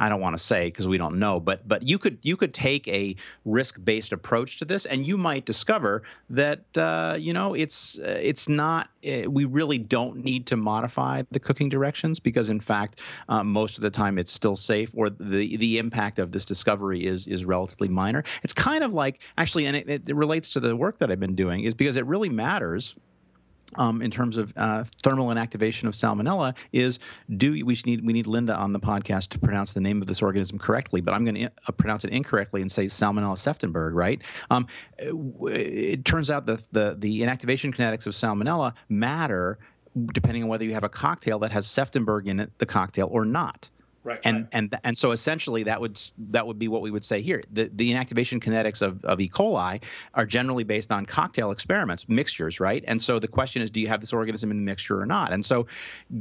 don't want to say because we don't know, but you could take a risk-based approach to this, and you might discover that it's not. We really don't need to modify the cooking directions because, in fact, most of the time it's still safe, or the impact of this discovery is relatively minor. It's kind of like, actually, and it relates to the work that I've been doing, is because it really matters. In terms of thermal inactivation of salmonella, we need Linda on the podcast to pronounce the name of this organism correctly, but I'm going to pronounce it incorrectly and say Salmonella Seftenberg, right? It turns out that the inactivation kinetics of salmonella matter depending on whether you have a cocktail that has Seftenberg in it, the cocktail, or not. Right, and so essentially that would be what we would say here. The inactivation kinetics of E. coli are generally based on cocktail experiments, mixtures, right? And so the question is, do you have this organism in the mixture or not? And so,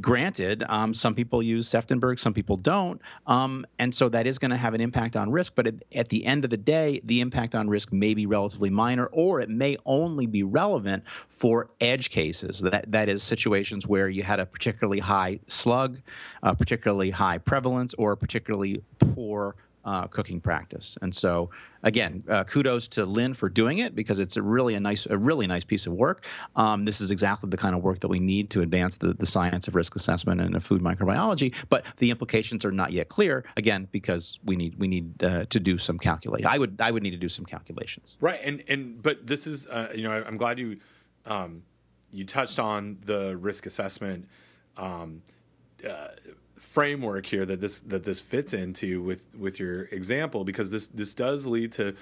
granted, some people use Seftenberg, some people don't, and so that is going to have an impact on risk. But at the end of the day, the impact on risk may be relatively minor, or it may only be relevant for edge cases. That is situations where you had a particularly high slug, a particularly high prevalence, or a particularly poor cooking practice. And so, again, kudos to Lynn for doing it because it's a really nice piece of work. This is exactly the kind of work that we need to advance the science of risk assessment and of food microbiology. But the implications are not yet clear, again, because we need to do some calculation. I would need to do some calculations. Right, but this is I'm glad you touched on the risk assessment framework here that this fits into with your example, because this does lead to,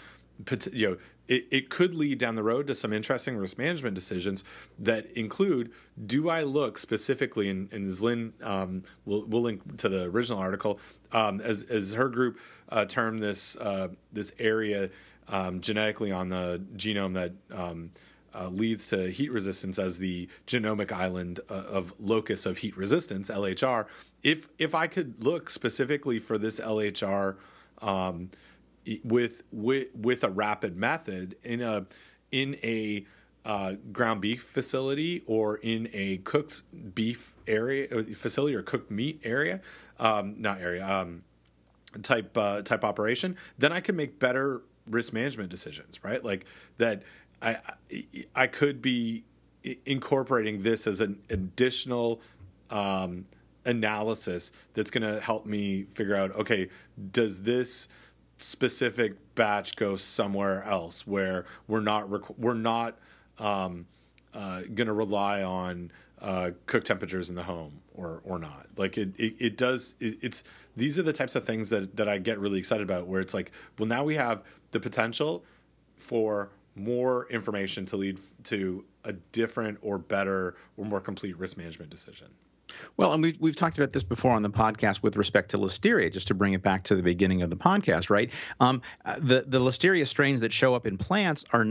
it could lead down the road to some interesting risk management decisions that include, do I look specifically, and as Lynn we'll link to the original article, as her group termed this area genetically on the genome that leads to heat resistance as the genomic island of locus of heat resistance, LHR. If I could look specifically for this LHR with a rapid method in a ground beef facility or in a cooked beef area facility or cooked meat area, type operation, then I can make better risk management decisions, right? Like that I could be incorporating this as an additional analysis that's going to help me figure out, okay, does this specific batch go somewhere else where we're not going to rely on cook temperatures in the home or not. Like it does, these are the types of things that I get really excited about, where it's like, well, now we have the potential for more information to lead to a different or better or more complete risk management decision. Well, and we've talked about this before on the podcast with respect to listeria, just to bring it back to the beginning of the podcast, right? The listeria strains that show up in plants are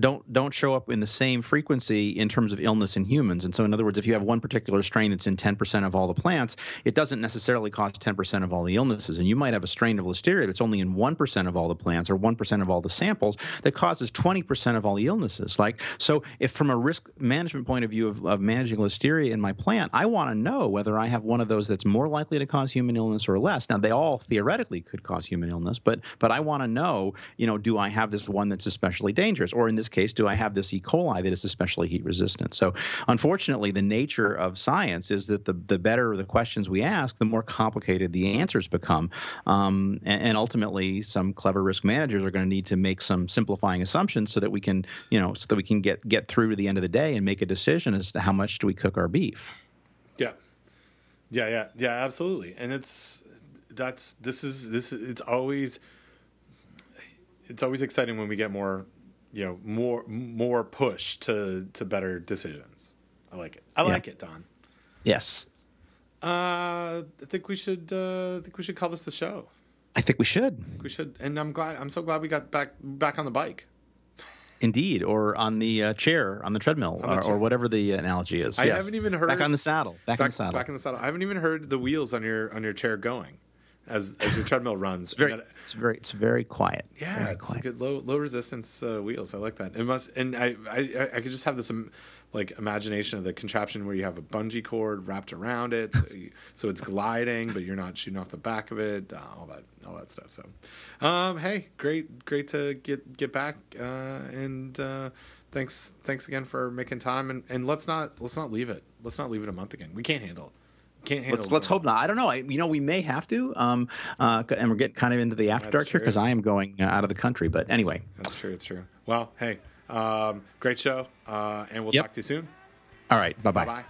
don't show up in the same frequency in terms of illness in humans. And so, in other words, if you have one particular strain that's in 10% of all the plants, it doesn't necessarily cause 10% of all the illnesses. And you might have a strain of listeria that's only in 1% of all the plants or 1% of all the samples that causes 20% of all the illnesses. Like, so if from a risk management point of view of managing listeria in my plant, I want to know whether I have one of those that's more likely to cause human illness or less. Now, they all theoretically could cause human illness, but I want to know, do I have this one that's especially dangerous? Or in this case, do I have this E. coli that is especially heat resistant? So unfortunately, the nature of science is that the better the questions we ask, the more complicated the answers become. And ultimately, some clever risk managers are going to need to make some simplifying assumptions so that we can, get through to the end of the day and make a decision as to how much do we cook our beef. Yeah, absolutely. And it's always exciting when we get more push to better decisions. I like it. I like it, Don. Yes. I think we should call this the show. I think we should. And I'm so glad we got back on the bike. Indeed, or on the chair, on the treadmill, or whatever the analogy is. I haven't even heard. Back on the saddle. I haven't even heard the wheels on your chair going as your treadmill runs. It's very quiet. Yeah, very quiet. Good low resistance wheels. I like that. It must, and I could just have this imagination of the contraption where you have a bungee cord wrapped around it, so it's gliding, but you're not shooting off the back of it. All that stuff. So, hey, great to get back, and thanks again for making time. And let's not leave it. Let's not leave it a month again. We can't handle it. Let's hope not. I don't know. We may have to, and we're getting kind of into the after dark here because I am going out of the country. But anyway, that's true. It's true. Well, hey, great show, and we'll talk to you soon. All right. Bye-bye. Bye-bye.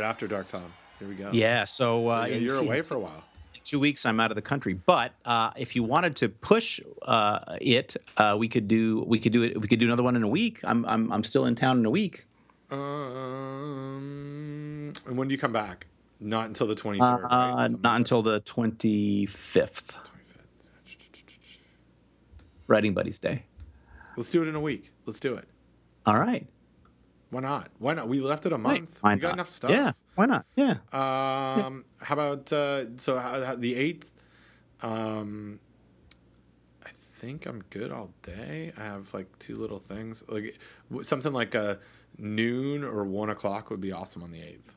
After dark time, here we go. Yeah, so you're away for a while. 2 weeks, I'm out of the country. But if you wanted to push we could do it. We could do another one in a week. I'm still in town in a week. And when do you come back? Not until the 23rd. Right? Not until the 25th. Writing Buddies Day. Let's do it in a week. All right. Why not? Why not? We left it a month. Why we got not? Enough stuff. Yeah. Why not? Yeah. How about so the 8th? I think I'm good all day. I have like two little things. Like something like a noon or 1 o'clock would be awesome on the 8th.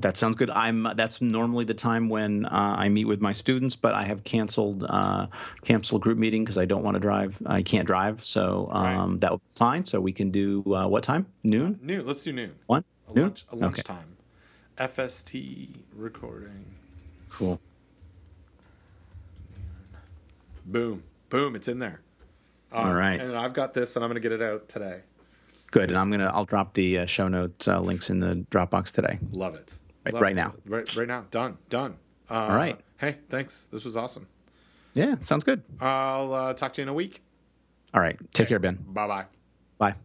That sounds good. That's normally the time when I meet with my students, but I have canceled group meeting because I don't want to drive. I can't drive, so right. That would be fine. So we can do what time? Noon. Noon. Let's do noon. One. Noon? Lunchtime. Okay. FST recording. Cool. Boom. Boom. It's in there. All right. And I've got this, and I'm going to get it out today. Good, and I'll drop the show notes links in the Dropbox today. Love it. Right now. Right now. Done. All right. Hey, thanks. This was awesome. Yeah, sounds good. I'll talk to you in a week. All right. Take care, Ben. Bye-bye. Bye.